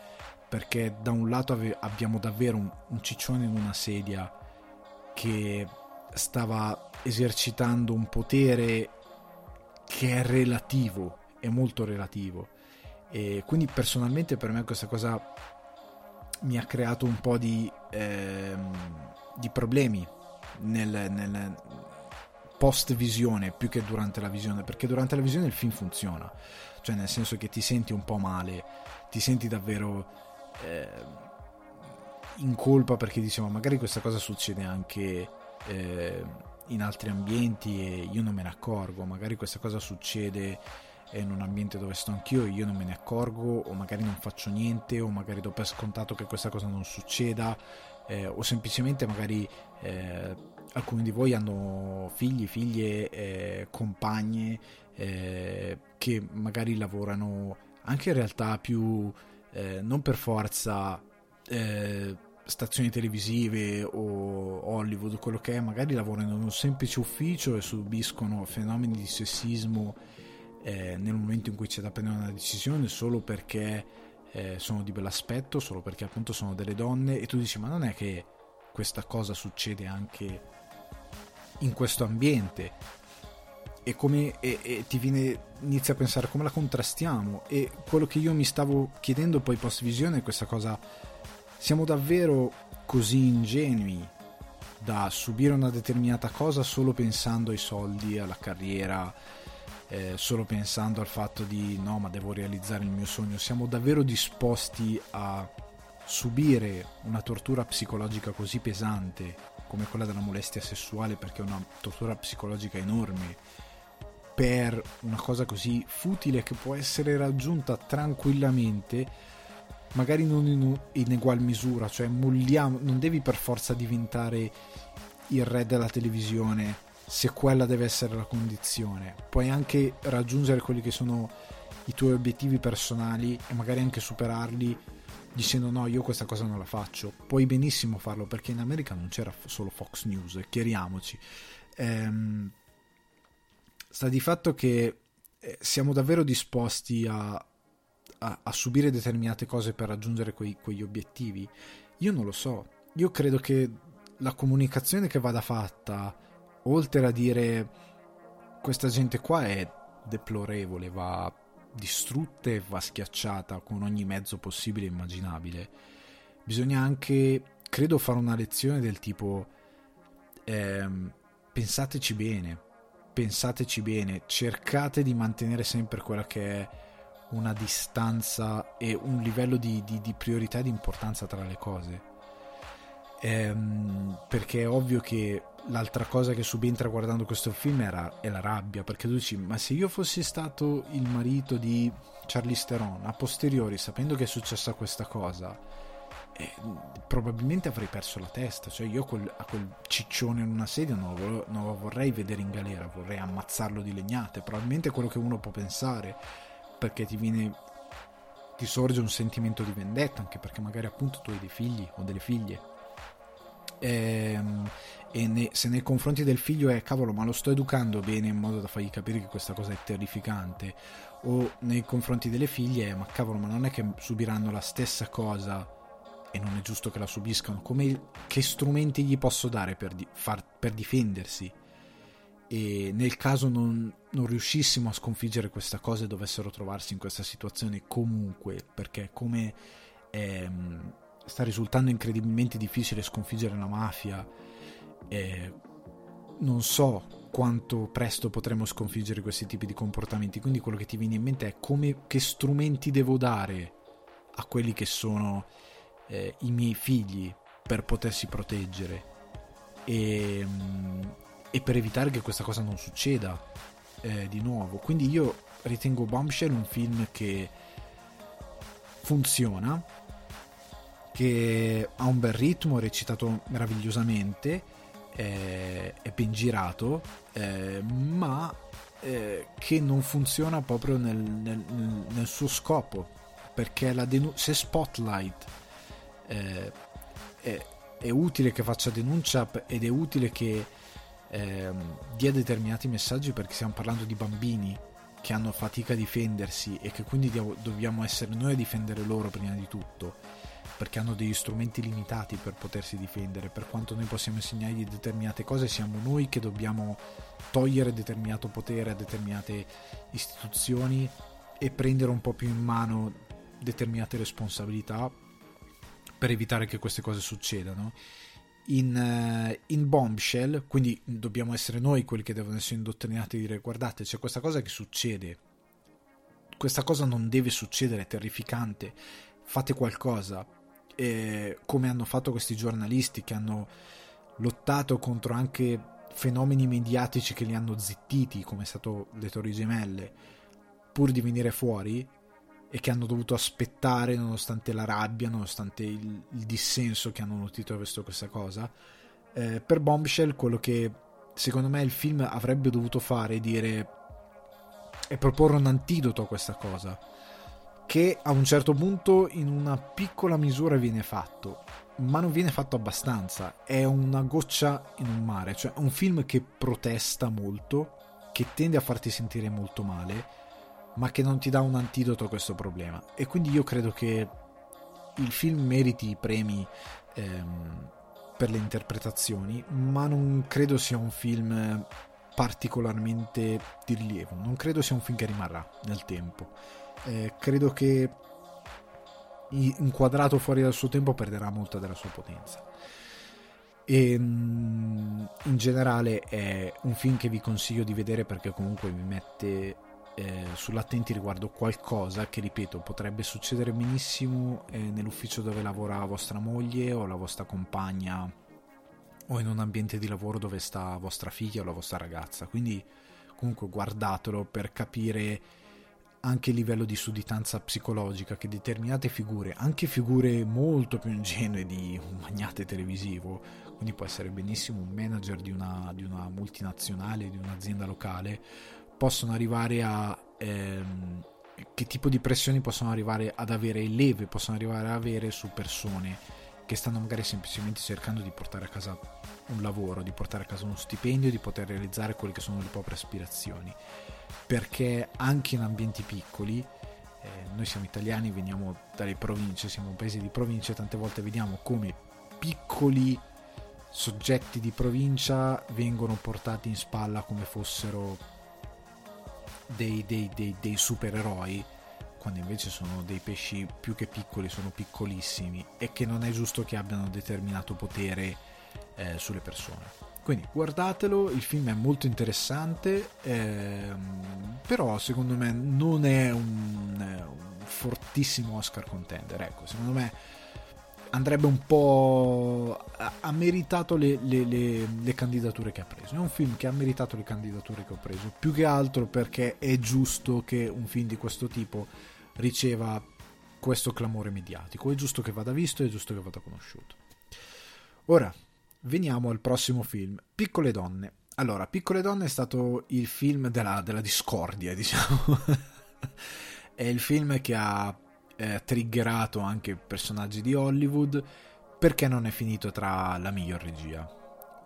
perché da un lato ave, abbiamo davvero un, un ciccione in una sedia che stava esercitando un potere che è relativo, è molto relativo, e quindi personalmente per me questa cosa mi ha creato un po' di, ehm, di problemi Nel, nel post visione più che durante la visione, perché durante la visione il film funziona, cioè nel senso che ti senti un po' male, ti senti davvero eh, in colpa, perché diciamo magari questa cosa succede anche eh, in altri ambienti e io non me ne accorgo, magari questa cosa succede in un ambiente dove sto anch'io e io non me ne accorgo, o magari non faccio niente, o magari do per scontato che questa cosa non succeda, eh, o semplicemente magari eh, alcuni di voi hanno figli, figlie, eh, compagne eh, che magari lavorano anche in realtà più eh, non per forza eh, stazioni televisive o Hollywood, quello che è, magari lavorano in un semplice ufficio e subiscono fenomeni di sessismo eh, nel momento in cui c'è da prendere una decisione, solo perché eh, sono di bell'aspetto, solo perché appunto sono delle donne, e tu dici ma non è che questa cosa succede anche in questo ambiente? E come e, e ti viene, inizi a pensare come la contrastiamo. E quello che io mi stavo chiedendo poi post visione è questa cosa: siamo davvero così ingenui da subire una determinata cosa solo pensando ai soldi, alla carriera, eh, solo pensando al fatto di no, ma devo realizzare il mio sogno? Siamo davvero disposti a subire una tortura psicologica così pesante come quella della molestia sessuale, perché è una tortura psicologica enorme, per una cosa così futile che può essere raggiunta tranquillamente, magari non in, in egual misura? Cioè molliamo, non devi per forza diventare il re della televisione se quella deve essere la condizione, puoi anche raggiungere quelli che sono i tuoi obiettivi personali e magari anche superarli dicendo no, io questa cosa non la faccio. Puoi benissimo farlo, perché in America non c'era solo Fox News, chiariamoci. ehm Sta di fatto che siamo davvero disposti a, a, a subire determinate cose per raggiungere quei, quegli obiettivi? Io non lo so. Io credo che la comunicazione che vada fatta, oltre a dire questa gente qua è deplorevole, va distrutta e va schiacciata con ogni mezzo possibile e immaginabile, bisogna anche, credo, fare una lezione del tipo ehm, pensateci bene. Pensateci bene, cercate di mantenere sempre quella che è una distanza e un livello di, di, di priorità e di importanza tra le cose, ehm, perché è ovvio che l'altra cosa che subentra guardando questo film è, ra- è la rabbia, perché tu dici ma se io fossi stato il marito di Charlize Theron, a posteriori, sapendo che è successa questa cosa, eh, probabilmente avrei perso la testa. Cioè io quel, a quel ciccione in una sedia non lo, non lo vorrei vedere in galera, vorrei ammazzarlo di legnate. Probabilmente è quello che uno può pensare, perché ti viene, ti sorge un sentimento di vendetta, anche perché magari appunto tu hai dei figli o delle figlie e, e ne, se nei confronti del figlio è cavolo, ma lo sto educando bene in modo da fargli capire che questa cosa è terrificante, o nei confronti delle figlie è ma cavolo, ma non è che subiranno la stessa cosa e non è giusto che la subiscano, come, che strumenti gli posso dare per, di, far, per difendersi? E nel caso non, non riuscissimo a sconfiggere questa cosa e dovessero trovarsi in questa situazione comunque, perché come ehm, sta risultando incredibilmente difficile sconfiggere la mafia, eh, non so quanto presto potremo sconfiggere questi tipi di comportamenti. Quindi quello che ti viene in mente è come, che strumenti devo dare a quelli che sono Eh, i miei figli per potersi proteggere e, e per evitare che questa cosa non succeda eh, di nuovo. Quindi io ritengo Bombshell un film che funziona, che ha un bel ritmo, è recitato meravigliosamente, eh, è ben girato, eh, ma eh, che non funziona proprio nel, nel, nel suo scopo, perché la denu- se Spotlight Eh, è, è utile che faccia denuncia ed è utile che eh, dia determinati messaggi, perché stiamo parlando di bambini che hanno fatica a difendersi e che quindi dobbiamo essere noi a difendere loro prima di tutto, perché hanno degli strumenti limitati per potersi difendere. Per quanto noi possiamo insegnargli determinate cose, siamo noi che dobbiamo togliere determinato potere a determinate istituzioni e prendere un po' più in mano determinate responsabilità per evitare che queste cose succedano. In, in Bombshell, quindi, dobbiamo essere noi quelli che devono essere indottrinati a dire guardate, c'è questa cosa che succede, questa cosa non deve succedere, è terrificante, fate qualcosa. E come hanno fatto questi giornalisti che hanno lottato contro anche fenomeni mediatici che li hanno zittiti, come è stato le Torri Gemelle, pur di venire fuori, e che hanno dovuto aspettare nonostante la rabbia, nonostante il, il dissenso che hanno notito verso questa cosa. Eh, per Bombshell quello che secondo me il film avrebbe dovuto fare è dire e proporre un antidoto a questa cosa, che a un certo punto in una piccola misura viene fatto, ma non viene fatto abbastanza. È una goccia in un mare, cioè è un film che protesta molto, che tende a farti sentire molto male, ma che non ti dà un antidoto a questo problema. E quindi io credo che il film meriti i premi ehm, per le interpretazioni, ma non credo sia un film particolarmente di rilievo, non credo sia un film che rimarrà nel tempo. Eh, credo che inquadrato fuori dal suo tempo perderà molta della sua potenza. E in generale è un film che vi consiglio di vedere, perché comunque vi mette eh, sull'attenti riguardo qualcosa che, ripeto, potrebbe succedere benissimo eh, nell'ufficio dove lavora vostra moglie o la vostra compagna, o in un ambiente di lavoro dove sta vostra figlia o la vostra ragazza. Quindi comunque guardatelo per capire anche il livello di sudditanza psicologica che determinate figure, anche figure molto più ingenue di un magnate televisivo, quindi può essere benissimo un manager di una, di una multinazionale, di un'azienda locale, possono arrivare a ehm, che tipo di pressioni possono arrivare ad avere, leve possono arrivare ad avere su persone che stanno magari semplicemente cercando di portare a casa un lavoro, di portare a casa uno stipendio, di poter realizzare quelle che sono le proprie aspirazioni. Perché anche in ambienti piccoli, eh, noi siamo italiani, veniamo dalle province, siamo un paese di province, tante volte vediamo come piccoli soggetti di provincia vengono portati in spalla come fossero dei, dei, dei, dei supereroi, quando invece sono dei pesci più che piccoli, sono piccolissimi, e che non è giusto che abbiano determinato potere eh, sulle persone. Quindi guardatelo, il film è molto interessante, ehm, però secondo me non è un, un fortissimo Oscar contender, ecco. Secondo me andrebbe un po'... ha meritato le, le, le, le candidature che ha preso, è un film che ha meritato le candidature che ho preso, più che altro perché è giusto che un film di questo tipo riceva questo clamore mediatico, è giusto che vada visto, è giusto che vada conosciuto. Ora veniamo al prossimo film, Piccole Donne. Allora, Piccole Donne è stato il film della, della discordia, diciamo. È il film che ha eh, triggerato anche personaggi di Hollywood, perché non è finito tra la miglior regia.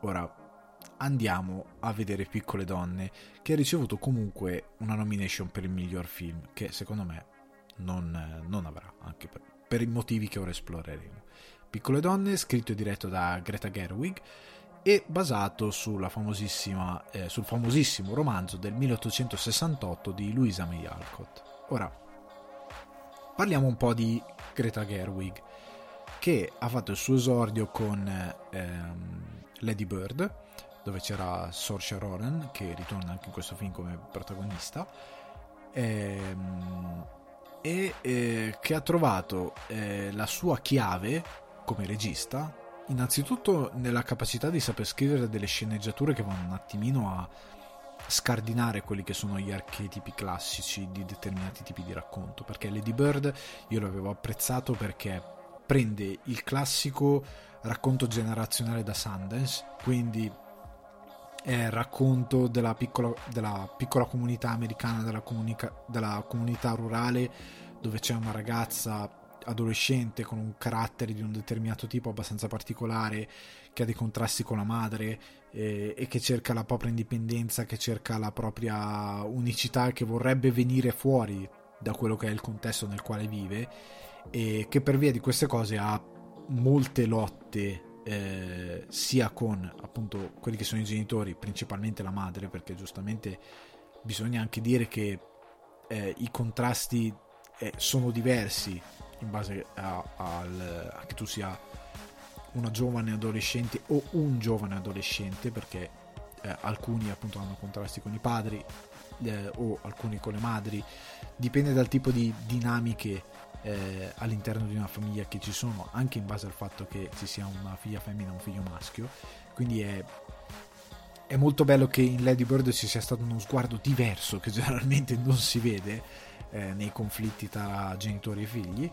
Ora, andiamo a vedere Piccole Donne, che ha ricevuto comunque una nomination per il miglior film, che secondo me non, non avrà, anche per, per i motivi che ora esploreremo. Piccole Donne, scritto e diretto da Greta Gerwig, e basato sulla famosissima, eh, sul famosissimo romanzo del milleottocentosessantotto di Louisa May Alcott. Ora, parliamo un po' di Greta Gerwig, che ha fatto il suo esordio con ehm, Lady Bird, dove c'era Saoirse Ronan, che ritorna anche in questo film come protagonista, ehm, e eh, che ha trovato eh, la sua chiave come regista, innanzitutto nella capacità di saper scrivere delle sceneggiature che vanno un attimino a scardinare quelli che sono gli archetipi classici di determinati tipi di racconto, perché Lady Bird io l'avevo apprezzato perché prende il classico racconto generazionale da Sundance, quindi è il racconto della piccola, della piccola comunità americana, della, comunica, della comunità rurale, dove c'è una ragazza adolescente con un carattere di un determinato tipo abbastanza particolare, che ha dei contrasti con la madre eh, e che cerca la propria indipendenza, che cerca la propria unicità, che vorrebbe venire fuori da quello che è il contesto nel quale vive, e che per via di queste cose ha molte lotte eh, sia con appunto quelli che sono i genitori, principalmente la madre, perché giustamente bisogna anche dire che eh, i contrasti eh, sono diversi in base a, al, a che tu sia una giovane adolescente o un giovane adolescente, perché eh, alcuni appunto hanno contrasti con i padri eh, o alcuni con le madri, dipende dal tipo di dinamiche eh, all'interno di una famiglia che ci sono, anche in base al fatto che ci sia una figlia femmina e un figlio maschio. Quindi è è molto bello che in Lady Bird ci sia stato uno sguardo diverso che generalmente non si vede eh, nei conflitti tra genitori e figli,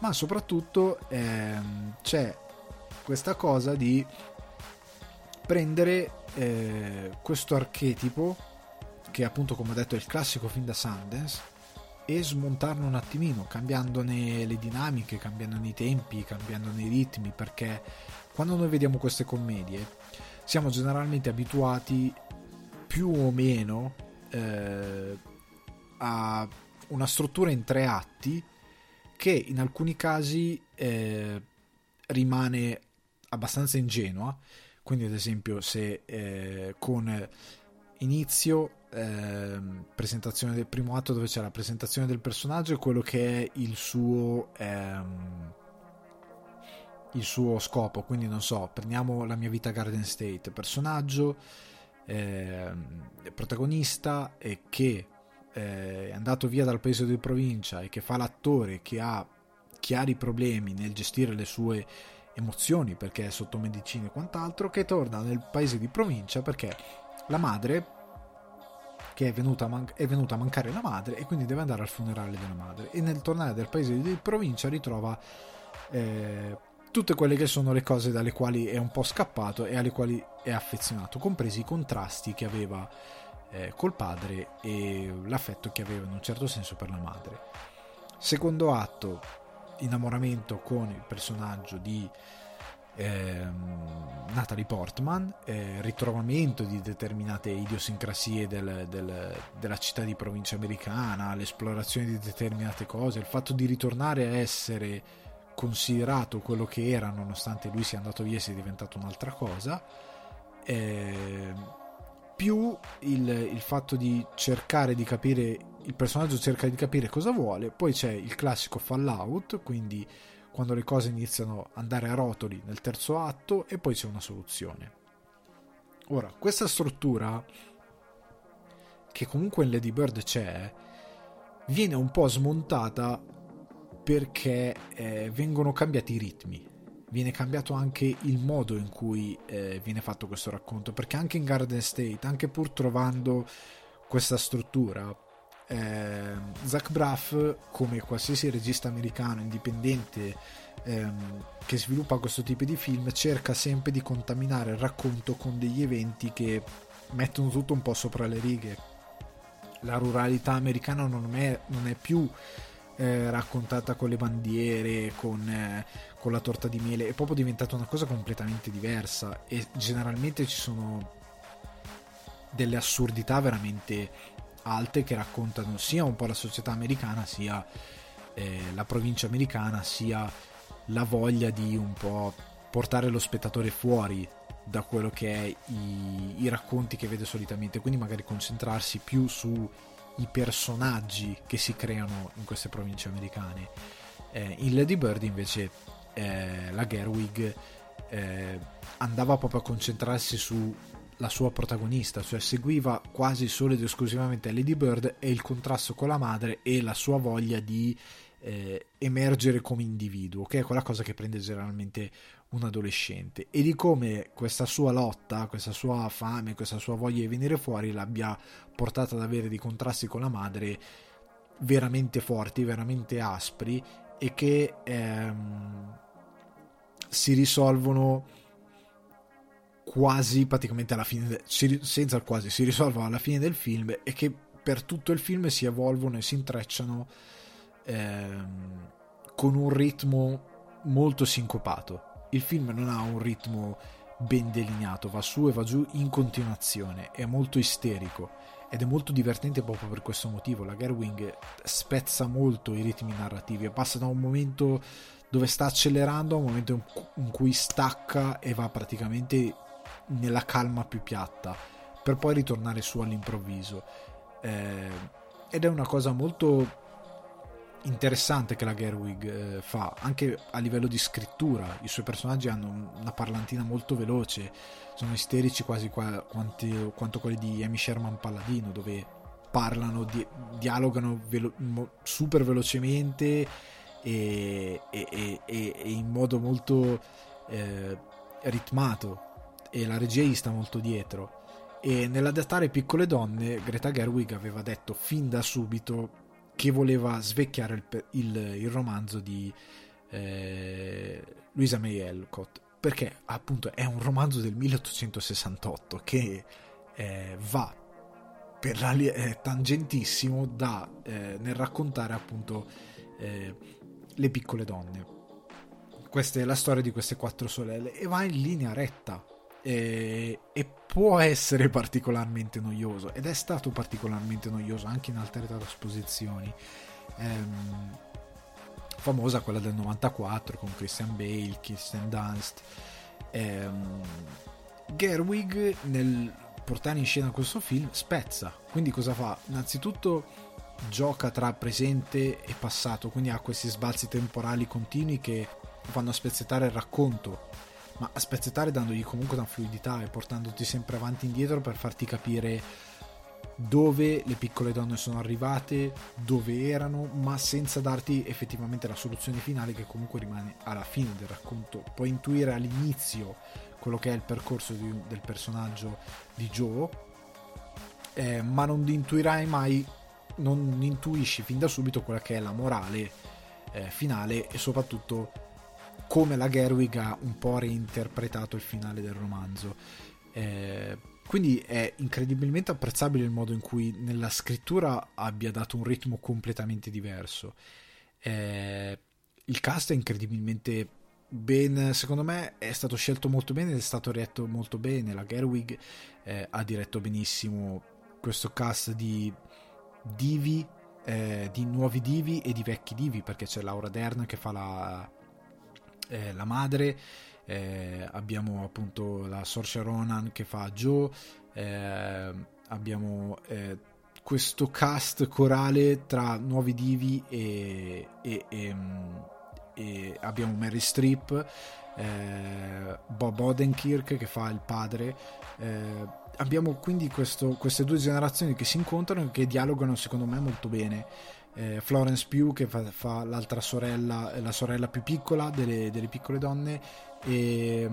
ma soprattutto ehm, c'è questa cosa di prendere eh, questo archetipo che, appunto, come ho detto, è il classico film da Sundance, e smontarlo un attimino, cambiandone le dinamiche, cambiandone i tempi, cambiandone i ritmi, perché quando noi vediamo queste commedie siamo generalmente abituati più o meno eh, a una struttura in tre atti che in alcuni casi eh, rimane abbastanza ingenua. Quindi, ad esempio, se eh, con inizio Eh, presentazione del primo atto, dove c'è la presentazione del personaggio e quello che è il suo ehm, il suo scopo, quindi non so, prendiamo La mia vita Garden State, personaggio ehm, protagonista eh, che eh, è andato via dal paese di provincia e che fa l'attore che ha chiari problemi nel gestire le sue emozioni perché è sotto medicina e quant'altro, che torna nel paese di provincia perché la madre, che è venuta, a man- è venuta a mancare la madre, e quindi deve andare al funerale della madre, e nel tornare dal paese di provincia ritrova eh, tutte quelle che sono le cose dalle quali è un po' scappato e alle quali è affezionato, compresi i contrasti che aveva eh, col padre e l'affetto che aveva in un certo senso per la madre. Secondo atto, innamoramento con il personaggio di Eh, Natalie Portman, eh, ritrovamento di determinate idiosincrasie del, del, della città di provincia americana, l'esplorazione di determinate cose, il fatto di ritornare a essere considerato quello che era nonostante lui sia andato via e sia diventato un'altra cosa, eh, più il, il fatto di cercare di capire, il personaggio cerca di capire cosa vuole. Poi c'è il classico fallout, quindi quando le cose iniziano ad andare a rotoli nel terzo atto, e poi c'è una soluzione. Ora, questa struttura, che comunque in Lady Bird c'è, viene un po' smontata perché eh, vengono cambiati i ritmi, viene cambiato anche il modo in cui eh, viene fatto questo racconto, perché anche in Garden State, anche pur trovando questa struttura, Eh, Zach Braff, come qualsiasi regista americano indipendente ehm, che sviluppa questo tipo di film, cerca sempre di contaminare il racconto con degli eventi che mettono tutto un po' sopra le righe. La ruralità americana non è, non è più eh, raccontata con le bandiere, con, eh, con la torta di miele, è proprio diventata una cosa completamente diversa, e generalmente ci sono delle assurdità veramente alte che raccontano sia un po' la società americana, sia eh, la provincia americana, sia la voglia di un po' portare lo spettatore fuori da quello che è i, i racconti che vede solitamente, quindi magari concentrarsi più sui personaggi che si creano in queste province americane. Eh, in Lady Bird invece eh, la Gerwig eh, andava proprio a concentrarsi su la sua protagonista, cioè seguiva quasi solo ed esclusivamente Lady Bird e il contrasto con la madre e la sua voglia di eh, emergere come individuo, che è quella cosa che prende generalmente un adolescente, e di come questa sua lotta, questa sua fame, questa sua voglia di venire fuori l'abbia portata ad avere dei contrasti con la madre veramente forti, veramente aspri, e che ehm, si risolvono quasi praticamente alla fine de- si, senza quasi si risolvono alla fine del film, e che per tutto il film si evolvono e si intrecciano ehm, con un ritmo molto sincopato. Il film non ha un ritmo ben delineato, va su e va giù in continuazione, è molto isterico ed è molto divertente proprio per questo motivo. La Gerwig spezza molto i ritmi narrativi e passa da un momento dove sta accelerando a un momento in cui stacca e va praticamente nella calma più piatta, per poi ritornare su all'improvviso, eh, ed è una cosa molto interessante che la Gerwig eh, fa anche a livello di scrittura. I suoi personaggi hanno una parlantina molto veloce, sono isterici quasi qua, quanti, quanto quelli di Amy Sherman Palladino, dove parlano, di, dialogano velo, super velocemente e, e, e, e in modo molto eh, ritmato, e la regia gli sta molto dietro, E nell'adattare Piccole donne, Greta Gerwig aveva detto fin da subito che voleva svecchiare il, il, il romanzo di eh, Louisa May Alcott, perché appunto è un romanzo del milleottocentosessantotto che eh, va per la, eh, tangentissimo da, eh, nel raccontare appunto eh, le piccole donne. Questa è la storia di queste quattro sorelle e va in linea retta e, e può essere particolarmente noioso, ed è stato particolarmente noioso anche in altre trasposizioni. Ehm, famosa quella del novantaquattro con Christian Bale, Kirsten Dunst. ehm, Gerwig nel portare in scena questo film spezza, quindi cosa fa? Innanzitutto gioca tra presente e passato, quindi ha questi sbalzi temporali continui che fanno spezzettare il racconto, ma a spezzettare dandogli comunque una fluidità e portandoti sempre avanti e indietro per farti capire dove le piccole donne sono arrivate, dove erano, ma senza darti effettivamente la soluzione finale che comunque rimane alla fine del racconto. Puoi intuire all'inizio quello che è il percorso di, del personaggio di Joe, eh, ma non intuirai mai, non intuisci fin da subito quella che è la morale eh, finale, e soprattutto come la Gerwig ha un po' reinterpretato il finale del romanzo. Eh, quindi è incredibilmente apprezzabile il modo in cui nella scrittura abbia dato un ritmo completamente diverso. Eh, il cast è incredibilmente ben, secondo me è stato scelto molto bene ed è stato retto molto bene. La Gerwig eh, ha diretto benissimo questo cast di divi, eh, di nuovi divi e di vecchi divi, perché c'è Laura Dern che fa la Eh, la madre, eh, abbiamo appunto la Saoirse Ronan che fa Joe, eh, abbiamo eh, questo cast corale tra nuovi divi e, e, e, e abbiamo Mary Streep, eh, Bob Odenkirk che fa il padre, eh, abbiamo quindi questo, queste due generazioni che si incontrano e che dialogano secondo me molto bene. Florence Pugh che fa, fa l'altra sorella, la sorella più piccola delle, delle piccole donne, e,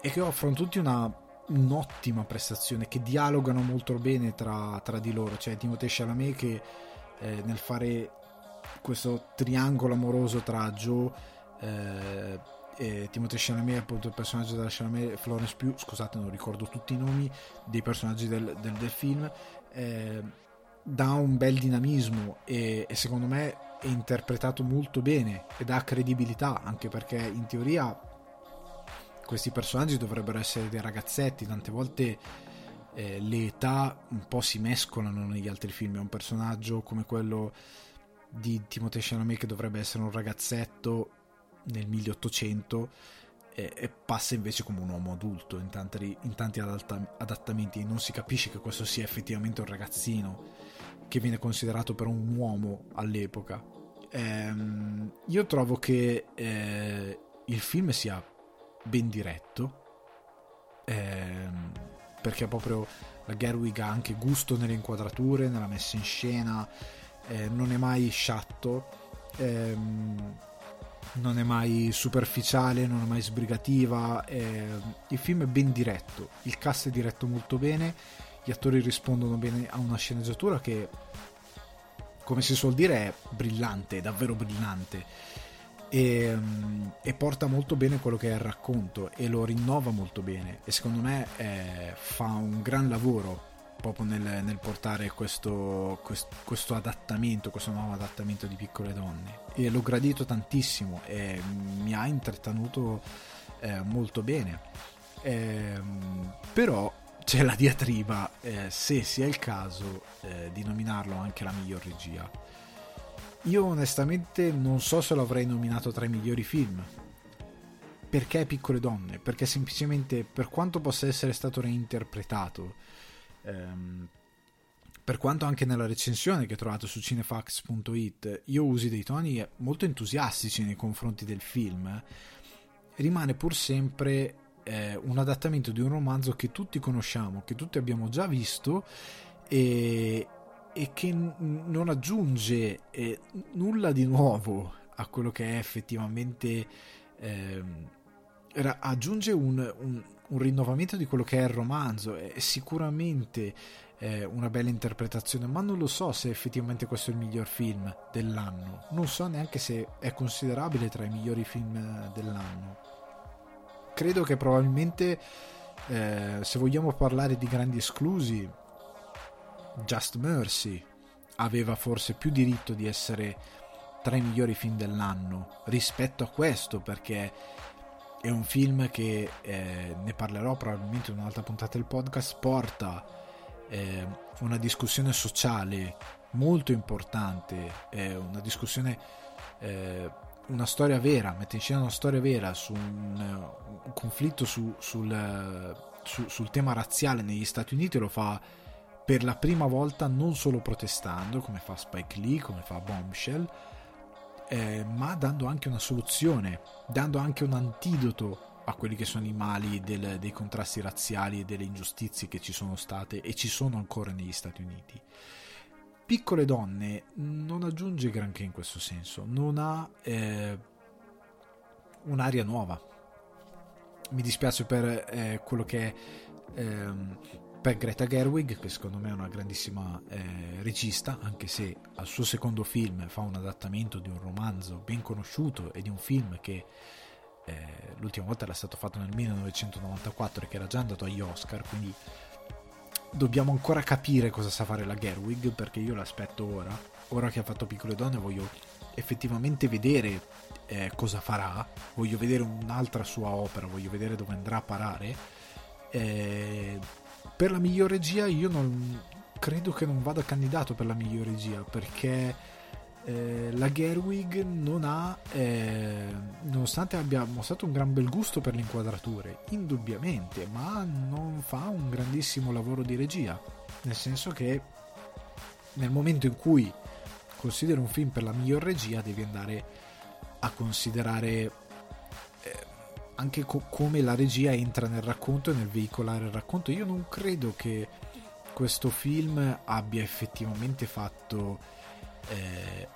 e che offrono tutti una, un'ottima prestazione, che dialogano molto bene tra, tra di loro. C'è Timothée Chalamet che eh, nel fare questo triangolo amoroso tra Joe, eh, e Timothée Chalamet, appunto il personaggio della Chalamet, Florence Pugh, scusate non ricordo tutti i nomi dei personaggi del, del, del film, eh, dà un bel dinamismo e, e secondo me è interpretato molto bene e dà credibilità, anche perché in teoria questi personaggi dovrebbero essere dei ragazzetti. Tante volte eh, le età un po' si mescolano negli altri film. È un personaggio come quello di Timothée Chalamet che dovrebbe essere un ragazzetto nel milleottocento e, e passa invece come un uomo adulto in tanti, in tanti adatta, adattamenti, e non si capisce che questo sia effettivamente un ragazzino che viene considerato però un uomo all'epoca. Ehm, io trovo che eh, il film sia ben diretto, ehm, perché proprio la Gerwig ha anche gusto nelle inquadrature, nella messa in scena, eh, non è mai sciatto, ehm, non è mai superficiale, non è mai sbrigativa. Ehm, il film è ben diretto, il cast è diretto molto bene, gli attori rispondono bene a una sceneggiatura che, come si suol dire, è brillante, è davvero brillante, e, e porta molto bene quello che è il racconto e lo rinnova molto bene, e secondo me eh, fa un gran lavoro proprio nel, nel portare questo, questo, questo adattamento, questo nuovo adattamento di Piccole donne, e l'ho gradito tantissimo e mi ha intrattenuto eh, molto bene. Eh, però c'è la diatriba, eh, se sia il caso eh, di nominarlo anche la miglior regia. Io onestamente non so se lo avrei nominato tra i migliori film, perché Piccole donne, perché semplicemente, per quanto possa essere stato reinterpretato, ehm, per quanto anche nella recensione che ho trovato su cinefax punto it io usi dei toni molto entusiastici nei confronti del film, rimane pur sempre un adattamento di un romanzo che tutti conosciamo, che tutti abbiamo già visto, e, e che n- non aggiunge eh, nulla di nuovo a quello che è effettivamente eh, ra- aggiunge un, un, un rinnovamento di quello che è il romanzo. È sicuramente eh, una bella interpretazione, ma non lo so se effettivamente questo è il miglior film dell'anno. Non so neanche se è considerabile tra i migliori film dell'anno. Credo che probabilmente, eh, se vogliamo parlare di grandi esclusi, Just Mercy aveva forse più diritto di essere tra i migliori film dell'anno rispetto a questo, perché è un film che, eh, ne parlerò probabilmente in un'altra puntata del podcast, porta eh, una discussione sociale molto importante, eh, una discussione, eh, una storia vera, mette in scena una storia vera su un, un conflitto su, sul, su, sul tema razziale negli Stati Uniti. Lo fa per la prima volta non solo protestando, come fa Spike Lee, come fa Bombshell, eh, ma dando anche una soluzione, dando anche un antidoto a quelli che sono i mali del, dei contrasti razziali e delle ingiustizie che ci sono state e ci sono ancora negli Stati Uniti. Piccole donne non aggiunge granché in questo senso, non ha eh, un'aria nuova. Mi dispiace per eh, quello che è... Ehm, per Greta Gerwig, che secondo me è una grandissima eh, regista, anche se al suo secondo film fa un adattamento di un romanzo ben conosciuto e di un film che eh, l'ultima volta era stato fatto nel millenovecentonovantaquattro e che era già andato agli Oscar, quindi dobbiamo ancora capire cosa sa fare la Gerwig, perché io l'aspetto ora ora che ha fatto Piccole Donne. Voglio effettivamente vedere eh, cosa farà, voglio vedere un'altra sua opera, voglio vedere dove andrà a parare. eh, Per la miglior regia io non credo che non vada candidato per la miglior regia, perché eh, la Gerwig non ha, eh, nonostante abbia mostrato un gran bel gusto per le inquadrature, indubbiamente, ma non fa un grandissimo lavoro di regia, nel senso che nel momento in cui consideri un film per la miglior regia devi andare a considerare anche co- come la regia entra nel racconto e nel veicolare il racconto. Io non credo che questo film abbia effettivamente fatto eh,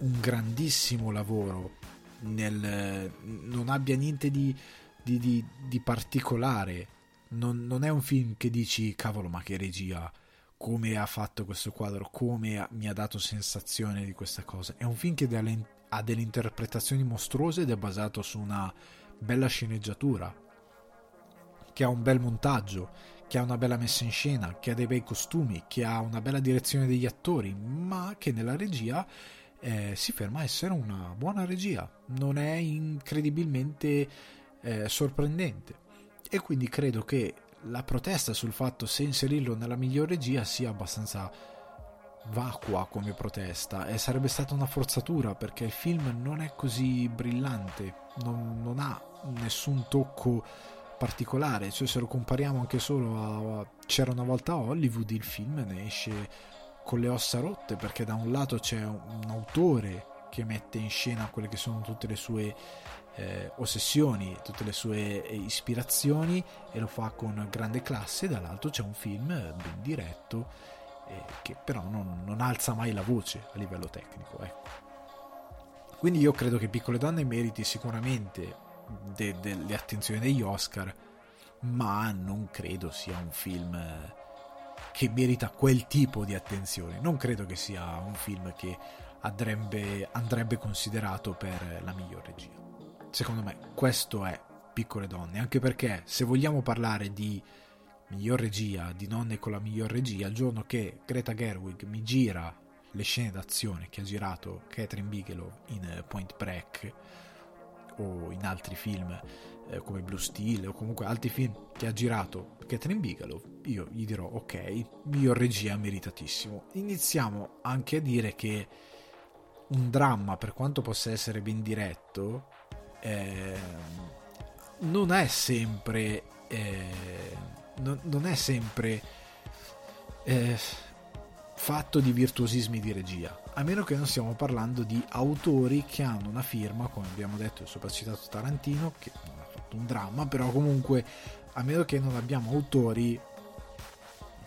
un grandissimo lavoro, nel, non abbia niente di, di, di, di particolare. Non, non è un film che dici cavolo, ma che regia, come ha fatto questo quadro, come ha, mi ha dato sensazione di questa cosa. È un film che delle, ha delle interpretazioni mostruose ed è basato su una bella sceneggiatura, che ha un bel montaggio, che ha una bella messa in scena, che ha dei bei costumi, che ha una bella direzione degli attori, ma che nella regia eh, si ferma a essere una buona regia, non è incredibilmente eh, sorprendente. E quindi credo che la protesta sul fatto se inserirlo nella miglior regia sia abbastanza vacua come protesta, e sarebbe stata una forzatura, perché il film non è così brillante, non, non ha nessun tocco particolare. Cioè, se lo compariamo anche solo a C'era una volta a Hollywood, il film ne esce con le ossa rotte, perché da un lato c'è un autore che mette in scena quelle che sono tutte le sue eh, ossessioni, tutte le sue ispirazioni, e lo fa con grande classe, dall'altro c'è un film ben diretto che però non, non alza mai la voce a livello tecnico, ecco. Quindi io credo che Piccole Donne meriti sicuramente de, de, le attenzioni degli Oscar, ma non credo sia un film che merita quel tipo di attenzione. Non credo che sia un film che andrebbe, andrebbe considerato per la miglior regia. Secondo me questo è Piccole Donne, anche perché se vogliamo parlare di miglior regia, di nonne con la miglior regia, il giorno che Greta Gerwig mi gira le scene d'azione che ha girato Catherine Bigelow in Point Break o in altri film eh, come Blue Steel, o comunque altri film che ha girato Catherine Bigelow, io gli dirò ok, miglior regia meritatissimo. Iniziamo anche a dire che un dramma, per quanto possa essere ben diretto, eh, non è sempre eh, non è sempre eh, fatto di virtuosismi di regia, a meno che non stiamo parlando di autori che hanno una firma, come abbiamo detto, ho sopracitato Tarantino, che non ha fatto un dramma, però comunque, a meno che non abbiamo autori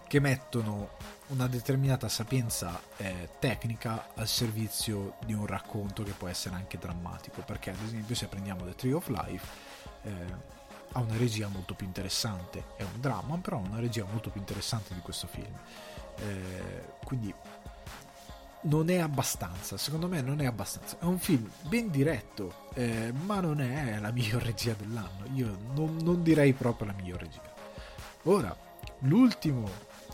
che mettono una determinata sapienza eh, tecnica al servizio di un racconto che può essere anche drammatico, perché ad esempio se prendiamo The Tree of Life, eh, ha una regia molto più interessante, è un dramma però ha una regia molto più interessante di questo film, eh, quindi non è abbastanza, secondo me non è abbastanza. È un film ben diretto, eh, ma non è la miglior regia dell'anno, io non, non direi proprio la miglior regia. Ora, l'ultimo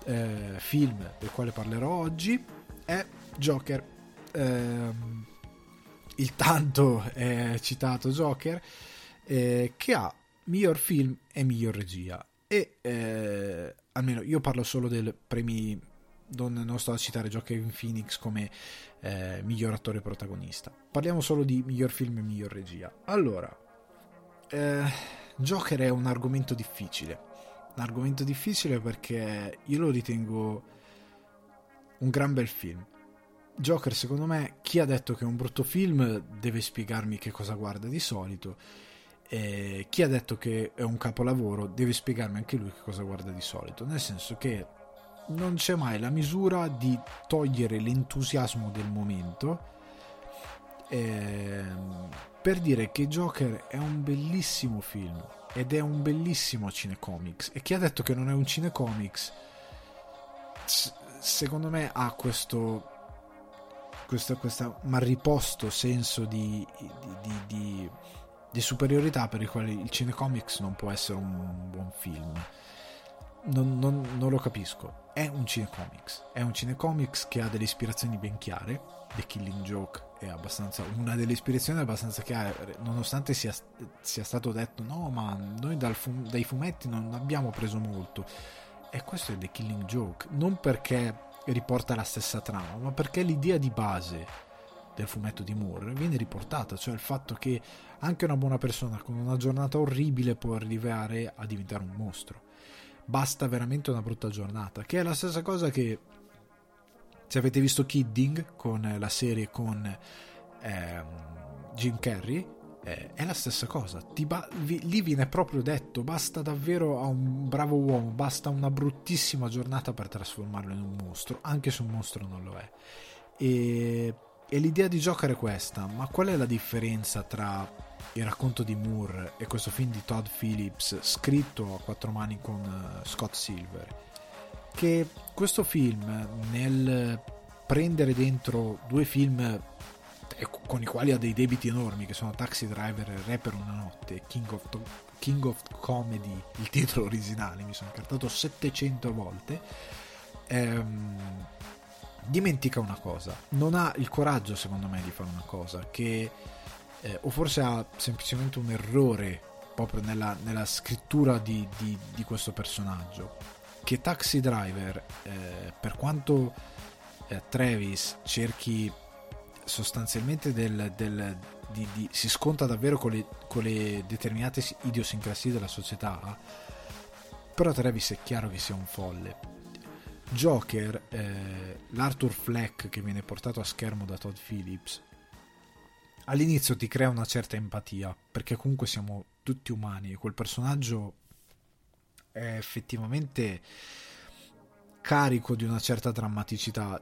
eh, film del quale parlerò oggi è Joker, eh, il tanto eh, citato Joker, eh, che ha miglior film e miglior regia, e eh, almeno io parlo solo del premi, non, non sto a citare Joaquin Phoenix come eh, miglior attore protagonista, parliamo solo di miglior film e miglior regia. Allora, eh, Joker è un argomento difficile, un argomento difficile perché io lo ritengo un gran bel film. Joker, secondo me, chi ha detto che è un brutto film deve spiegarmi che cosa guarda di solito. Eh, chi ha detto che è un capolavoro deve spiegarmi anche lui che cosa guarda di solito, nel senso che non c'è mai la misura di togliere l'entusiasmo del momento, eh, per dire che Joker è un bellissimo film ed è un bellissimo cinecomics, e chi ha detto che non è un cinecomics secondo me ha questo questo, questo malriposto senso di di, di, di di superiorità per il quale il cinecomics non può essere un buon film. Non, non, non lo capisco. È un cinecomics. È un cinecomics che ha delle ispirazioni ben chiare. The Killing Joke è abbastanza una delle ispirazioni abbastanza chiare, nonostante sia, sia stato detto no, ma noi dal fum, dai fumetti non abbiamo preso molto. E questo è The Killing Joke, non perché riporta la stessa trama, ma perché l'idea di base del fumetto di Moore viene riportata, cioè il fatto che anche una buona persona con una giornata orribile può arrivare a diventare un mostro, basta veramente una brutta giornata, che è la stessa cosa che, se avete visto Kidding, con la serie con eh, Jim Carrey, eh, è la stessa cosa. Ti ba- vi- lì viene proprio detto, basta davvero a un bravo uomo, basta una bruttissima giornata per trasformarlo in un mostro, anche se un mostro non lo è. E E l'idea di Joker è questa, ma qual è la differenza tra il racconto di Moore e questo film di Todd Phillips scritto a quattro mani con Scott Silver? Che questo film, nel prendere dentro due film con i quali ha dei debiti enormi, che sono Taxi Driver e Re per una notte, King of, to- King of Comedy, il titolo originale, mi sono incartato settecento volte, ehm, dimentica una cosa, non ha il coraggio secondo me di fare una cosa che eh, o forse ha semplicemente un errore proprio nella, nella scrittura di, di, di questo personaggio, che Taxi Driver, eh, per quanto eh, Travis cerchi sostanzialmente del, del, di, di, si sconta davvero con le, con le determinate idiosincrasie della società, però Travis è chiaro che sia un folle. Joker, eh, l'Arthur Fleck che viene portato a schermo da Todd Phillips, all'inizio ti crea una certa empatia, perché comunque siamo tutti umani e quel personaggio è effettivamente carico di una certa drammaticità,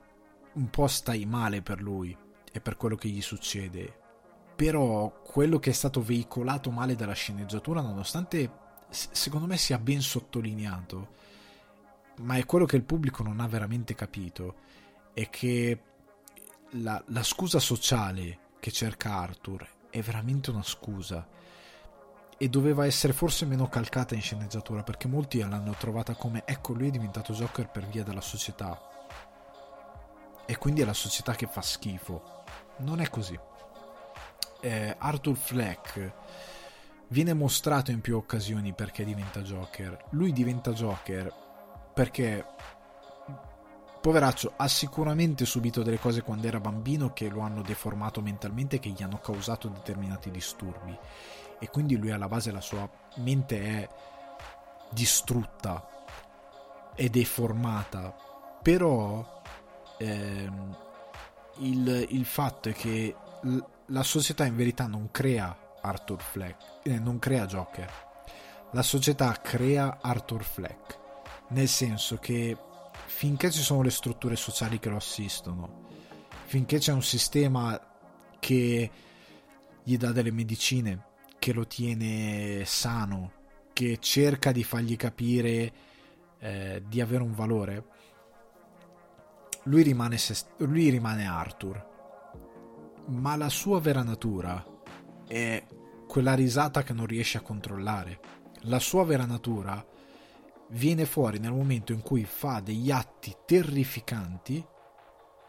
un po' stai male per lui e per quello che gli succede, però quello che è stato veicolato male dalla sceneggiatura, nonostante secondo me sia ben sottolineato, ma è quello che il pubblico non ha veramente capito, è che la, la scusa sociale che cerca Arthur è veramente una scusa, e doveva essere forse meno calcata in sceneggiatura, perché molti l'hanno trovata come ecco lui è diventato Joker per via della società e quindi è la società che fa schifo. Non è così. eh, Arthur Fleck viene mostrato in più occasioni perché diventa Joker. Lui diventa Joker perché, poveraccio, ha sicuramente subito delle cose quando era bambino che lo hanno deformato mentalmente, che gli hanno causato determinati disturbi, e quindi lui alla base la sua mente è distrutta e deformata, però ehm, il, il fatto è che l- la società in verità non crea Arthur Fleck, eh, non crea Joker, la società crea Arthur Fleck. Nel senso che finché ci sono le strutture sociali che lo assistono, finché c'è un sistema che gli dà delle medicine, che lo tiene sano, che cerca di fargli capire eh, di avere un valore, lui rimane, se, lui rimane Arthur, ma la sua vera natura è quella risata che non riesce a controllare. La sua vera natura viene fuori nel momento in cui fa degli atti terrificanti,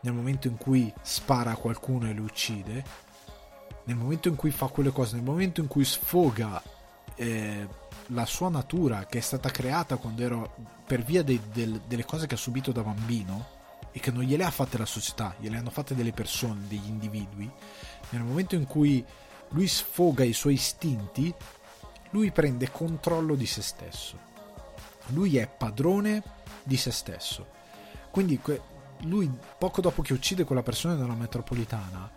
nel momento in cui spara a qualcuno e lo uccide, nel momento in cui fa quelle cose, nel momento in cui sfoga eh, la sua natura che è stata creata quando era per via dei, del, delle cose che ha subito da bambino e che non gliele ha fatte la società, gliele hanno fatte delle persone, degli individui. Nel momento in cui lui sfoga i suoi istinti, lui prende controllo di se stesso, lui è padrone di se stesso. Quindi lui, poco dopo che uccide quella persona nella metropolitana,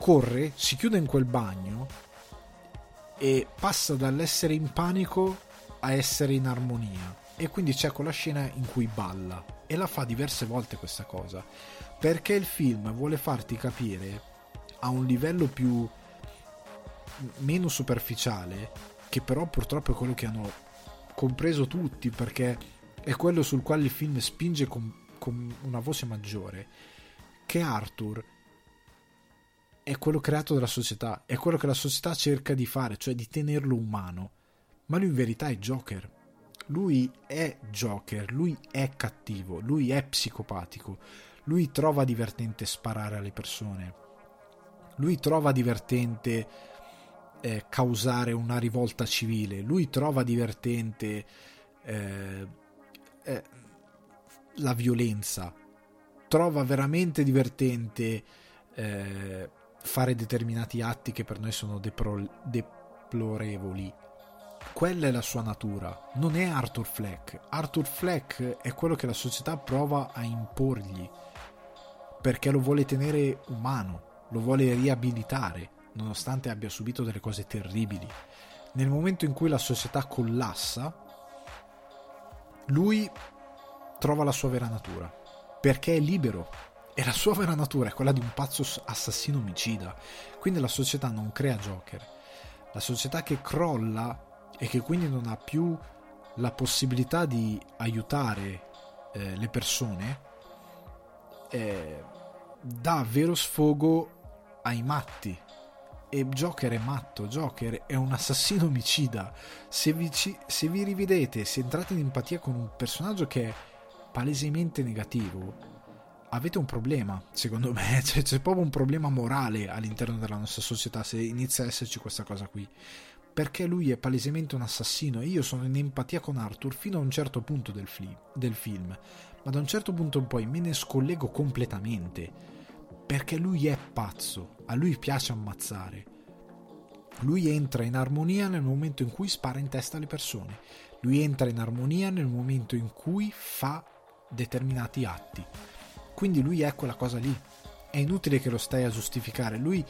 corre, si chiude in quel bagno e passa dall'essere in panico a essere in armonia, e quindi c'è quella scena in cui balla, e la fa diverse volte questa cosa, perché il film vuole farti capire a un livello più meno superficiale, che però purtroppo è quello che hanno compreso tutti, perché è quello sul quale il film spinge con, con una voce maggiore, che Arthur è quello creato dalla società, è quello che la società cerca di fare, cioè di tenerlo umano, ma lui in verità è Joker, lui è Joker, lui è cattivo, lui è psicopatico, lui trova divertente sparare alle persone, lui trova divertente eh, causare una rivolta civile, lui trova divertente eh, eh, la violenza, trova veramente divertente eh, fare determinati atti che per noi sono depro- deplorevoli. Quella è la sua natura, non è Arthur Fleck. Arthur Fleck è quello che la società prova a imporgli, perché lo vuole tenere umano, lo vuole riabilitare nonostante abbia subito delle cose terribili. Nel momento in cui la società collassa, lui trova la sua vera natura, perché è libero. E la sua vera natura è quella di un pazzo assassino omicida. Quindi la società non crea Joker. La società che crolla e che quindi non ha più la possibilità di aiutare eh, le persone eh, dà vero sfogo ai matti. E Joker è matto, Joker è un assassino omicida. Se vi, ci, se vi rivedete, se entrate in empatia con un personaggio che è palesemente negativo, avete un problema, secondo me, cioè, c'è proprio un problema morale all'interno della nostra società se inizia a esserci questa cosa qui, perché lui è palesemente un assassino. Io sono in empatia con Arthur fino a un certo punto del, fli- del film, ma da un certo punto in poi me ne scollego completamente, perché lui è pazzo, a lui piace ammazzare, lui entra in armonia nel momento in cui spara in testa alle persone, lui entra in armonia nel momento in cui fa determinati atti. Quindi lui è quella cosa lì, è inutile che lo stai a giustificare. Lui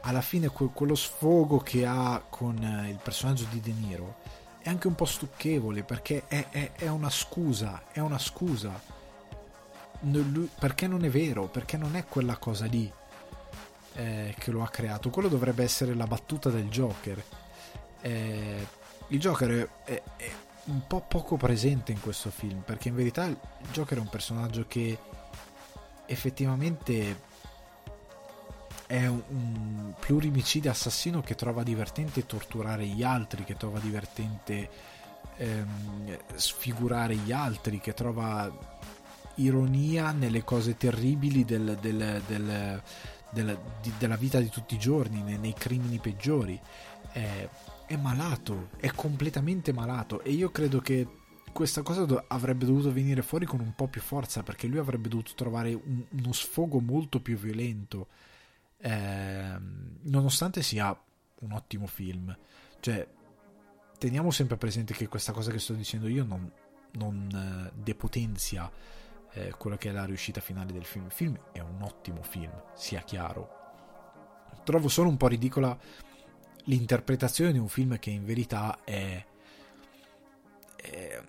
alla fine quello sfogo che ha con il personaggio di De Niro è anche un po' stucchevole, perché è, è, è una scusa, è una scusa, perché non è vero, perché non è quella cosa lì eh, che lo ha creato. Quello dovrebbe essere la battuta del Joker. Eh, il Joker è, è un po' poco presente in questo film, perché in verità il Joker è un personaggio che effettivamente è un, un plurimicida assassino che trova divertente torturare gli altri, che trova divertente ehm, sfigurare gli altri, che trova ironia nelle cose terribili del, del, del, del, di, della vita di tutti i giorni, nei, nei crimini peggiori. È, è malato, è completamente malato, e io credo che questa cosa do- avrebbe dovuto venire fuori con un po' più forza, perché lui avrebbe dovuto trovare un- uno sfogo molto più violento, eh, nonostante sia un ottimo film. Cioè, teniamo sempre presente che questa cosa che sto dicendo io non, non eh, depotenzia eh, quella che è la riuscita finale del film. Il film è un ottimo film, sia chiaro. Trovo solo un po' ridicola l'interpretazione di un film che in verità è... è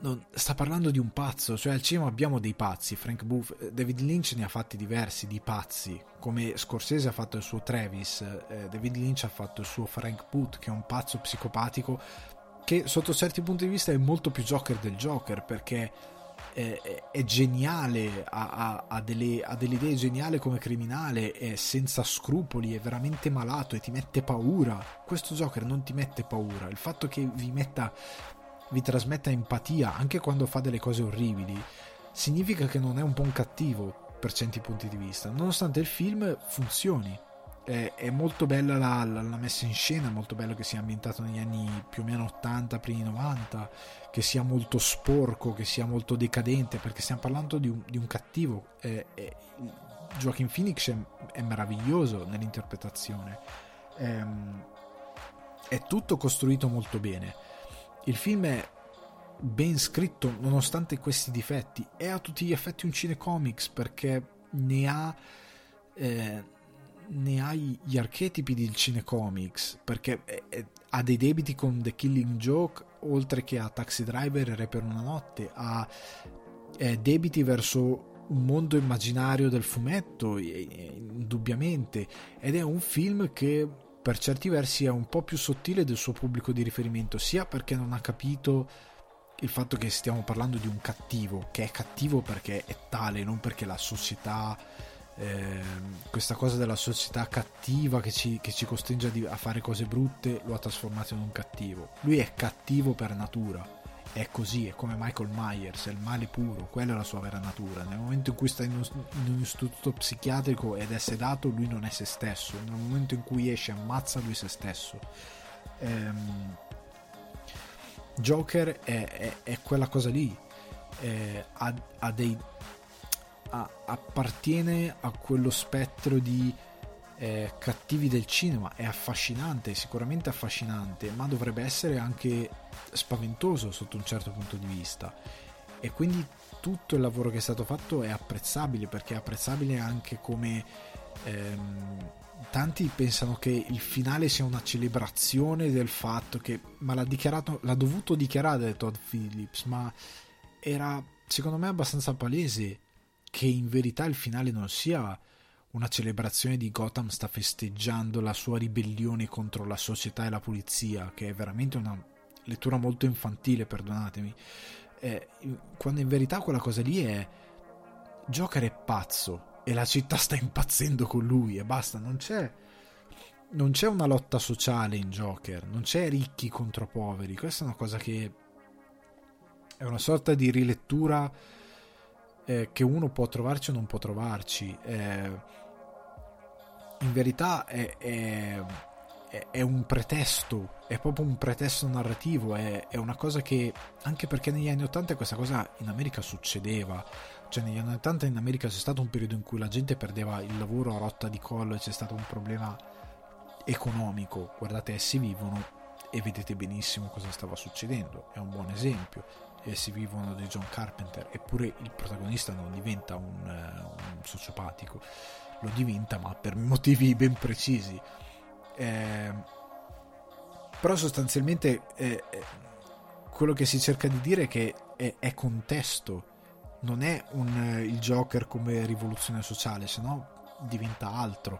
non, sta parlando di un pazzo, cioè al cinema abbiamo dei pazzi, Frank Booth, David Lynch ne ha fatti diversi di pazzi, come Scorsese ha fatto il suo Travis, eh, David Lynch ha fatto il suo Frank Booth, che è un pazzo psicopatico che sotto certi punti di vista è molto più Joker del Joker, perché è, è geniale, ha, ha, ha, delle, ha delle idee, geniale come criminale, è senza scrupoli, è veramente malato e ti mette paura. Questo Joker non ti mette paura, il fatto che vi metta, vi trasmetta empatia anche quando fa delle cose orribili significa che non è un buon cattivo per certi punti di vista, nonostante il film funzioni. È molto bella la, la, la messa in scena, è molto bello che sia ambientato negli anni più o meno ottanta, primi novanta, che sia molto sporco, che sia molto decadente, perché stiamo parlando di un, di un cattivo. Eh, eh, Joaquin Phoenix è, è meraviglioso nell'interpretazione, eh, è tutto costruito molto bene, il film è ben scritto nonostante questi difetti, è a tutti gli effetti un cinecomics perché ne ha... Eh, ne hai gli archetipi del cinecomics, perché è, è, ha dei debiti con The Killing Joke, oltre che a Taxi Driver e Re per una notte, ha è, debiti verso un mondo immaginario del fumetto, e, e, indubbiamente, ed è un film che per certi versi è un po' più sottile del suo pubblico di riferimento, sia perché non ha capito il fatto che stiamo parlando di un cattivo, che è cattivo perché è tale, non perché la società... Eh, questa cosa della società cattiva che ci, che ci costringe a fare cose brutte lo ha trasformato in un cattivo. Lui è cattivo per natura, è così, è come Michael Myers, è il male puro, quella è la sua vera natura. Nel momento in cui sta in un, in un istituto psichiatrico ed è sedato, lui non è se stesso, nel momento in cui esce ammazza lui se stesso. ehm, Joker è, è, è quella cosa lì, eh, ha, ha dei appartiene a quello spettro di eh, cattivi del cinema. È affascinante, sicuramente affascinante, ma dovrebbe essere anche spaventoso sotto un certo punto di vista, e quindi tutto il lavoro che è stato fatto è apprezzabile, perché è apprezzabile anche come ehm, tanti pensano che il finale sia una celebrazione del fatto che, ma l'ha dichiarato, l'ha dovuto dichiarare Todd Phillips, ma era secondo me abbastanza palese che in verità il finale non sia una celebrazione di Gotham sta festeggiando la sua ribellione contro la società e la polizia, che è veramente una lettura molto infantile, perdonatemi, eh, quando in verità quella cosa lì è Joker è pazzo e la città sta impazzendo con lui e basta. Non c'è, non c'è una lotta sociale in Joker, non c'è ricchi contro poveri. Questa è una cosa che è una sorta di rilettura Eh, che uno può trovarci o non può trovarci, eh, in verità è, è, è un pretesto, è proprio un pretesto narrativo, è, è una cosa che, anche perché negli anni ottanta questa cosa in America succedeva, cioè negli anni ottanta in America c'è stato un periodo in cui la gente perdeva il lavoro a rotta di collo e c'è stato un problema economico. Guardate Essi vivono e vedete benissimo cosa stava succedendo, è un buon esempio. Essi vivono di John Carpenter, eppure il protagonista non diventa un, un sociopatico, lo diventa ma per motivi ben precisi, eh, però sostanzialmente eh, quello che si cerca di dire è che è, è contesto, non è un, il Joker come rivoluzione sociale, sennò diventa altro.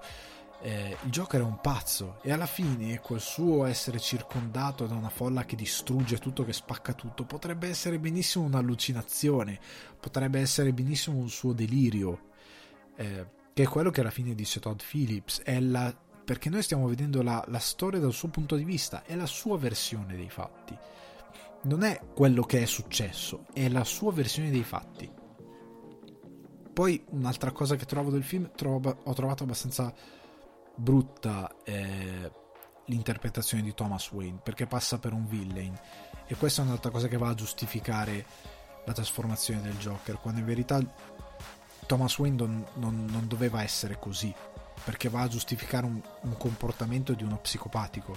Eh, il Joker è un pazzo e alla fine quel suo essere circondato da una folla che distrugge tutto, che spacca tutto, potrebbe essere benissimo un'allucinazione, potrebbe essere benissimo un suo delirio, eh, che è quello che alla fine dice Todd Phillips, è la... perché noi stiamo vedendo la, la storia dal suo punto di vista, è la sua versione dei fatti, non è quello che è successo, è la sua versione dei fatti. Poi un'altra cosa che trovo del film, trovo, ho trovato abbastanza brutta eh, l'interpretazione di Thomas Wayne, perché passa per un villain, e questa è un'altra cosa che va a giustificare la trasformazione del Joker, quando in verità Thomas Wayne non, non, non doveva essere così, perché va a giustificare un, un comportamento di uno psicopatico.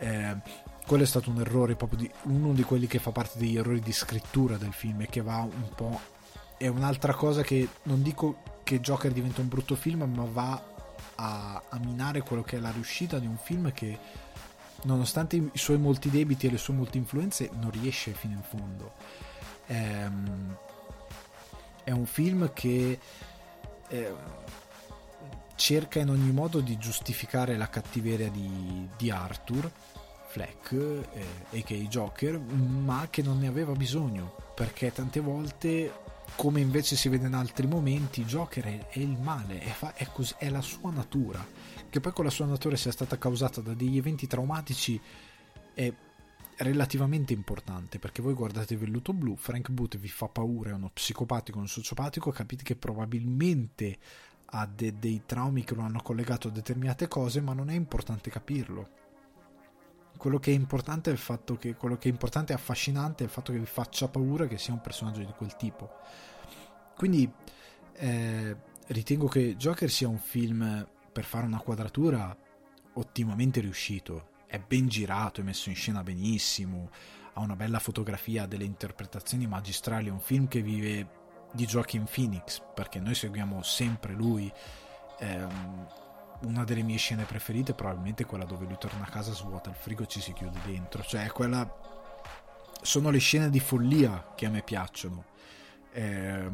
Eh, quello è stato un errore, proprio di, uno di quelli che fa parte degli errori di scrittura del film, e che va un po', è un'altra cosa che non dico che Joker diventa un brutto film, ma va A, a minare quello che è la riuscita di un film che, nonostante i suoi molti debiti e le sue molte influenze, non riesce fino in fondo. ehm, è un film che eh, cerca in ogni modo di giustificare la cattiveria di, di Arthur Fleck, eh, a k a. Joker, ma che non ne aveva bisogno, perché tante volte, come invece si vede in altri momenti, Joker è, è il male, è, fa, è, cos- è la sua natura, che poi con la sua natura sia stata causata da degli eventi traumatici è relativamente importante, perché voi guardate Velluto Blu, Frank Booth vi fa paura, è uno psicopatico, un sociopatico, capite che probabilmente ha de- dei traumi che lo hanno collegato a determinate cose, ma non è importante capirlo. Quello che è importante è il fatto che quello che è importante e affascinante è il fatto che vi faccia paura, che sia un personaggio di quel tipo. Quindi eh, ritengo che Joker sia un film, per fare una quadratura, ottimamente riuscito. È ben girato, è messo in scena benissimo, ha una bella fotografia, ha delle interpretazioni magistrali, è un film che vive di Joaquin Phoenix, perché noi seguiamo sempre lui. ehm, Una delle mie scene preferite probabilmente è quella dove lui torna a casa, svuota il frigo e ci si chiude dentro. Cioè, quella sono le scene di follia che a me piacciono. Eh,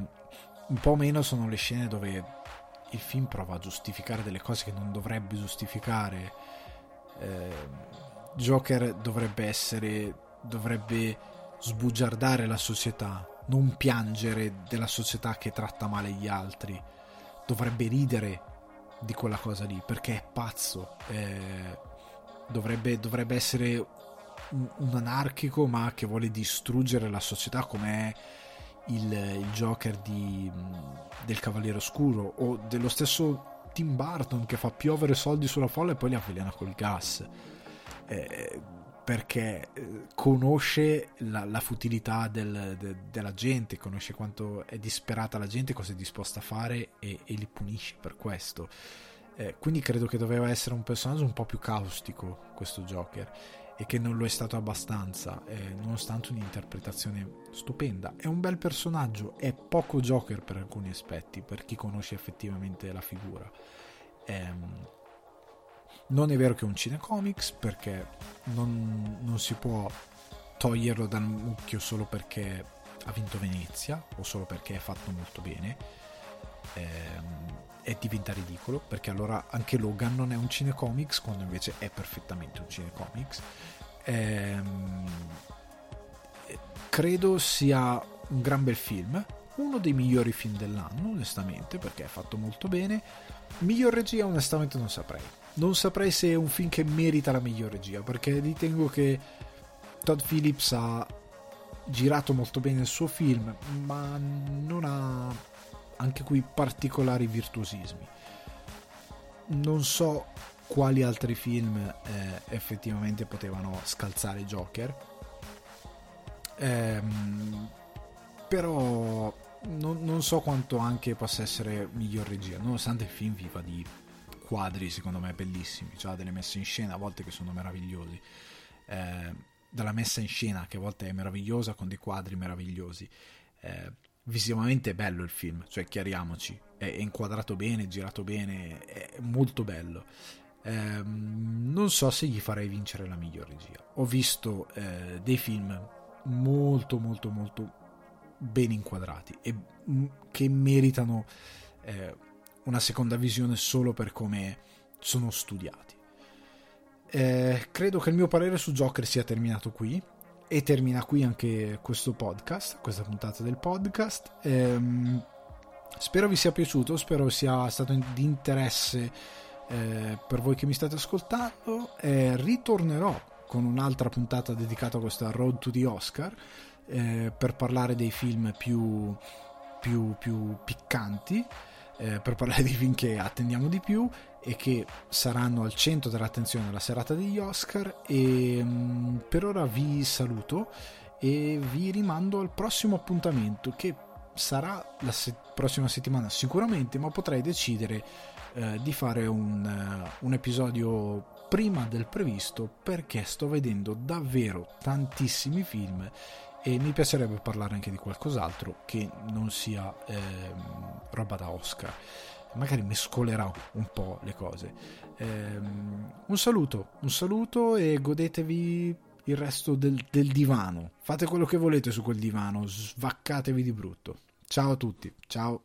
un po' meno sono le scene dove il film prova a giustificare delle cose che non dovrebbe giustificare. Eh, Joker dovrebbe essere, dovrebbe sbugiardare la società, non piangere della società che tratta male gli altri. Dovrebbe ridere di quella cosa lì, perché è pazzo, eh, dovrebbe, dovrebbe essere un, un anarchico ma che vuole distruggere la società, come il, il Joker di, del Cavaliere Oscuro, o dello stesso Tim Burton che fa piovere soldi sulla folla e poi li avvelena col gas, eh, perché conosce la, la futilità del, de, della gente, conosce quanto è disperata la gente, cosa è disposta a fare, e, e li punisce per questo. Eh, quindi credo che doveva essere un personaggio un po' più caustico questo Joker, e che non lo è stato abbastanza, eh, nonostante un'interpretazione stupenda. È un bel personaggio, è poco Joker per alcuni aspetti, per chi conosce effettivamente la figura. Ehm... Non è vero che è un cinecomics, perché non, non si può toglierlo dal mucchio solo perché ha vinto Venezia o solo perché è fatto molto bene, e diventa ridicolo, perché allora anche Logan non è un cinecomics, quando invece è perfettamente un cinecomics. Ehm, credo sia un gran bel film, uno dei migliori film dell'anno onestamente, perché è fatto molto bene. Miglior regia onestamente non saprei. Non saprei se è un film che merita la miglior regia, perché ritengo che Todd Phillips ha girato molto bene il suo film, ma non ha anche qui particolari virtuosismi. Non so quali altri film eh, effettivamente potevano scalzare Joker, ehm, però non, non so quanto anche possa essere miglior regia, nonostante il film viva di quadri secondo me bellissimi, cioè delle messe in scena a volte che sono meravigliosi, eh, dalla messa in scena che a volte è meravigliosa, con dei quadri meravigliosi. Eh, visivamente è bello il film, cioè chiariamoci, è, è inquadrato bene, è girato bene, è molto bello. Eh, non so se gli farei vincere la miglior regia. Ho visto eh, dei film molto molto molto ben inquadrati e m- che meritano eh, una seconda visione solo per come sono studiati. Eh, credo che il mio parere su Joker sia terminato qui, e termina qui anche questo podcast, questa puntata del podcast. Eh, spero vi sia piaciuto, spero sia stato di interesse eh, per voi che mi state ascoltando. Eh, ritornerò con un'altra puntata dedicata a questa Road to the Oscar, eh, per parlare dei film più, più, più piccanti. Eh, per parlare di film che attendiamo di più e che saranno al centro dell'attenzione della serata degli Oscar. E mh, per ora vi saluto e vi rimando al prossimo appuntamento, che sarà la se- prossima settimana sicuramente, ma potrei decidere eh, di fare un, uh, un episodio prima del previsto, perché sto vedendo davvero tantissimi film e mi piacerebbe parlare anche di qualcos'altro che non sia ehm, roba da Oscar. Magari mescolerò un po' le cose. Ehm, un saluto, un saluto e godetevi il resto del, del divano. Fate quello che volete su quel divano, svaccatevi di brutto. Ciao a tutti, ciao.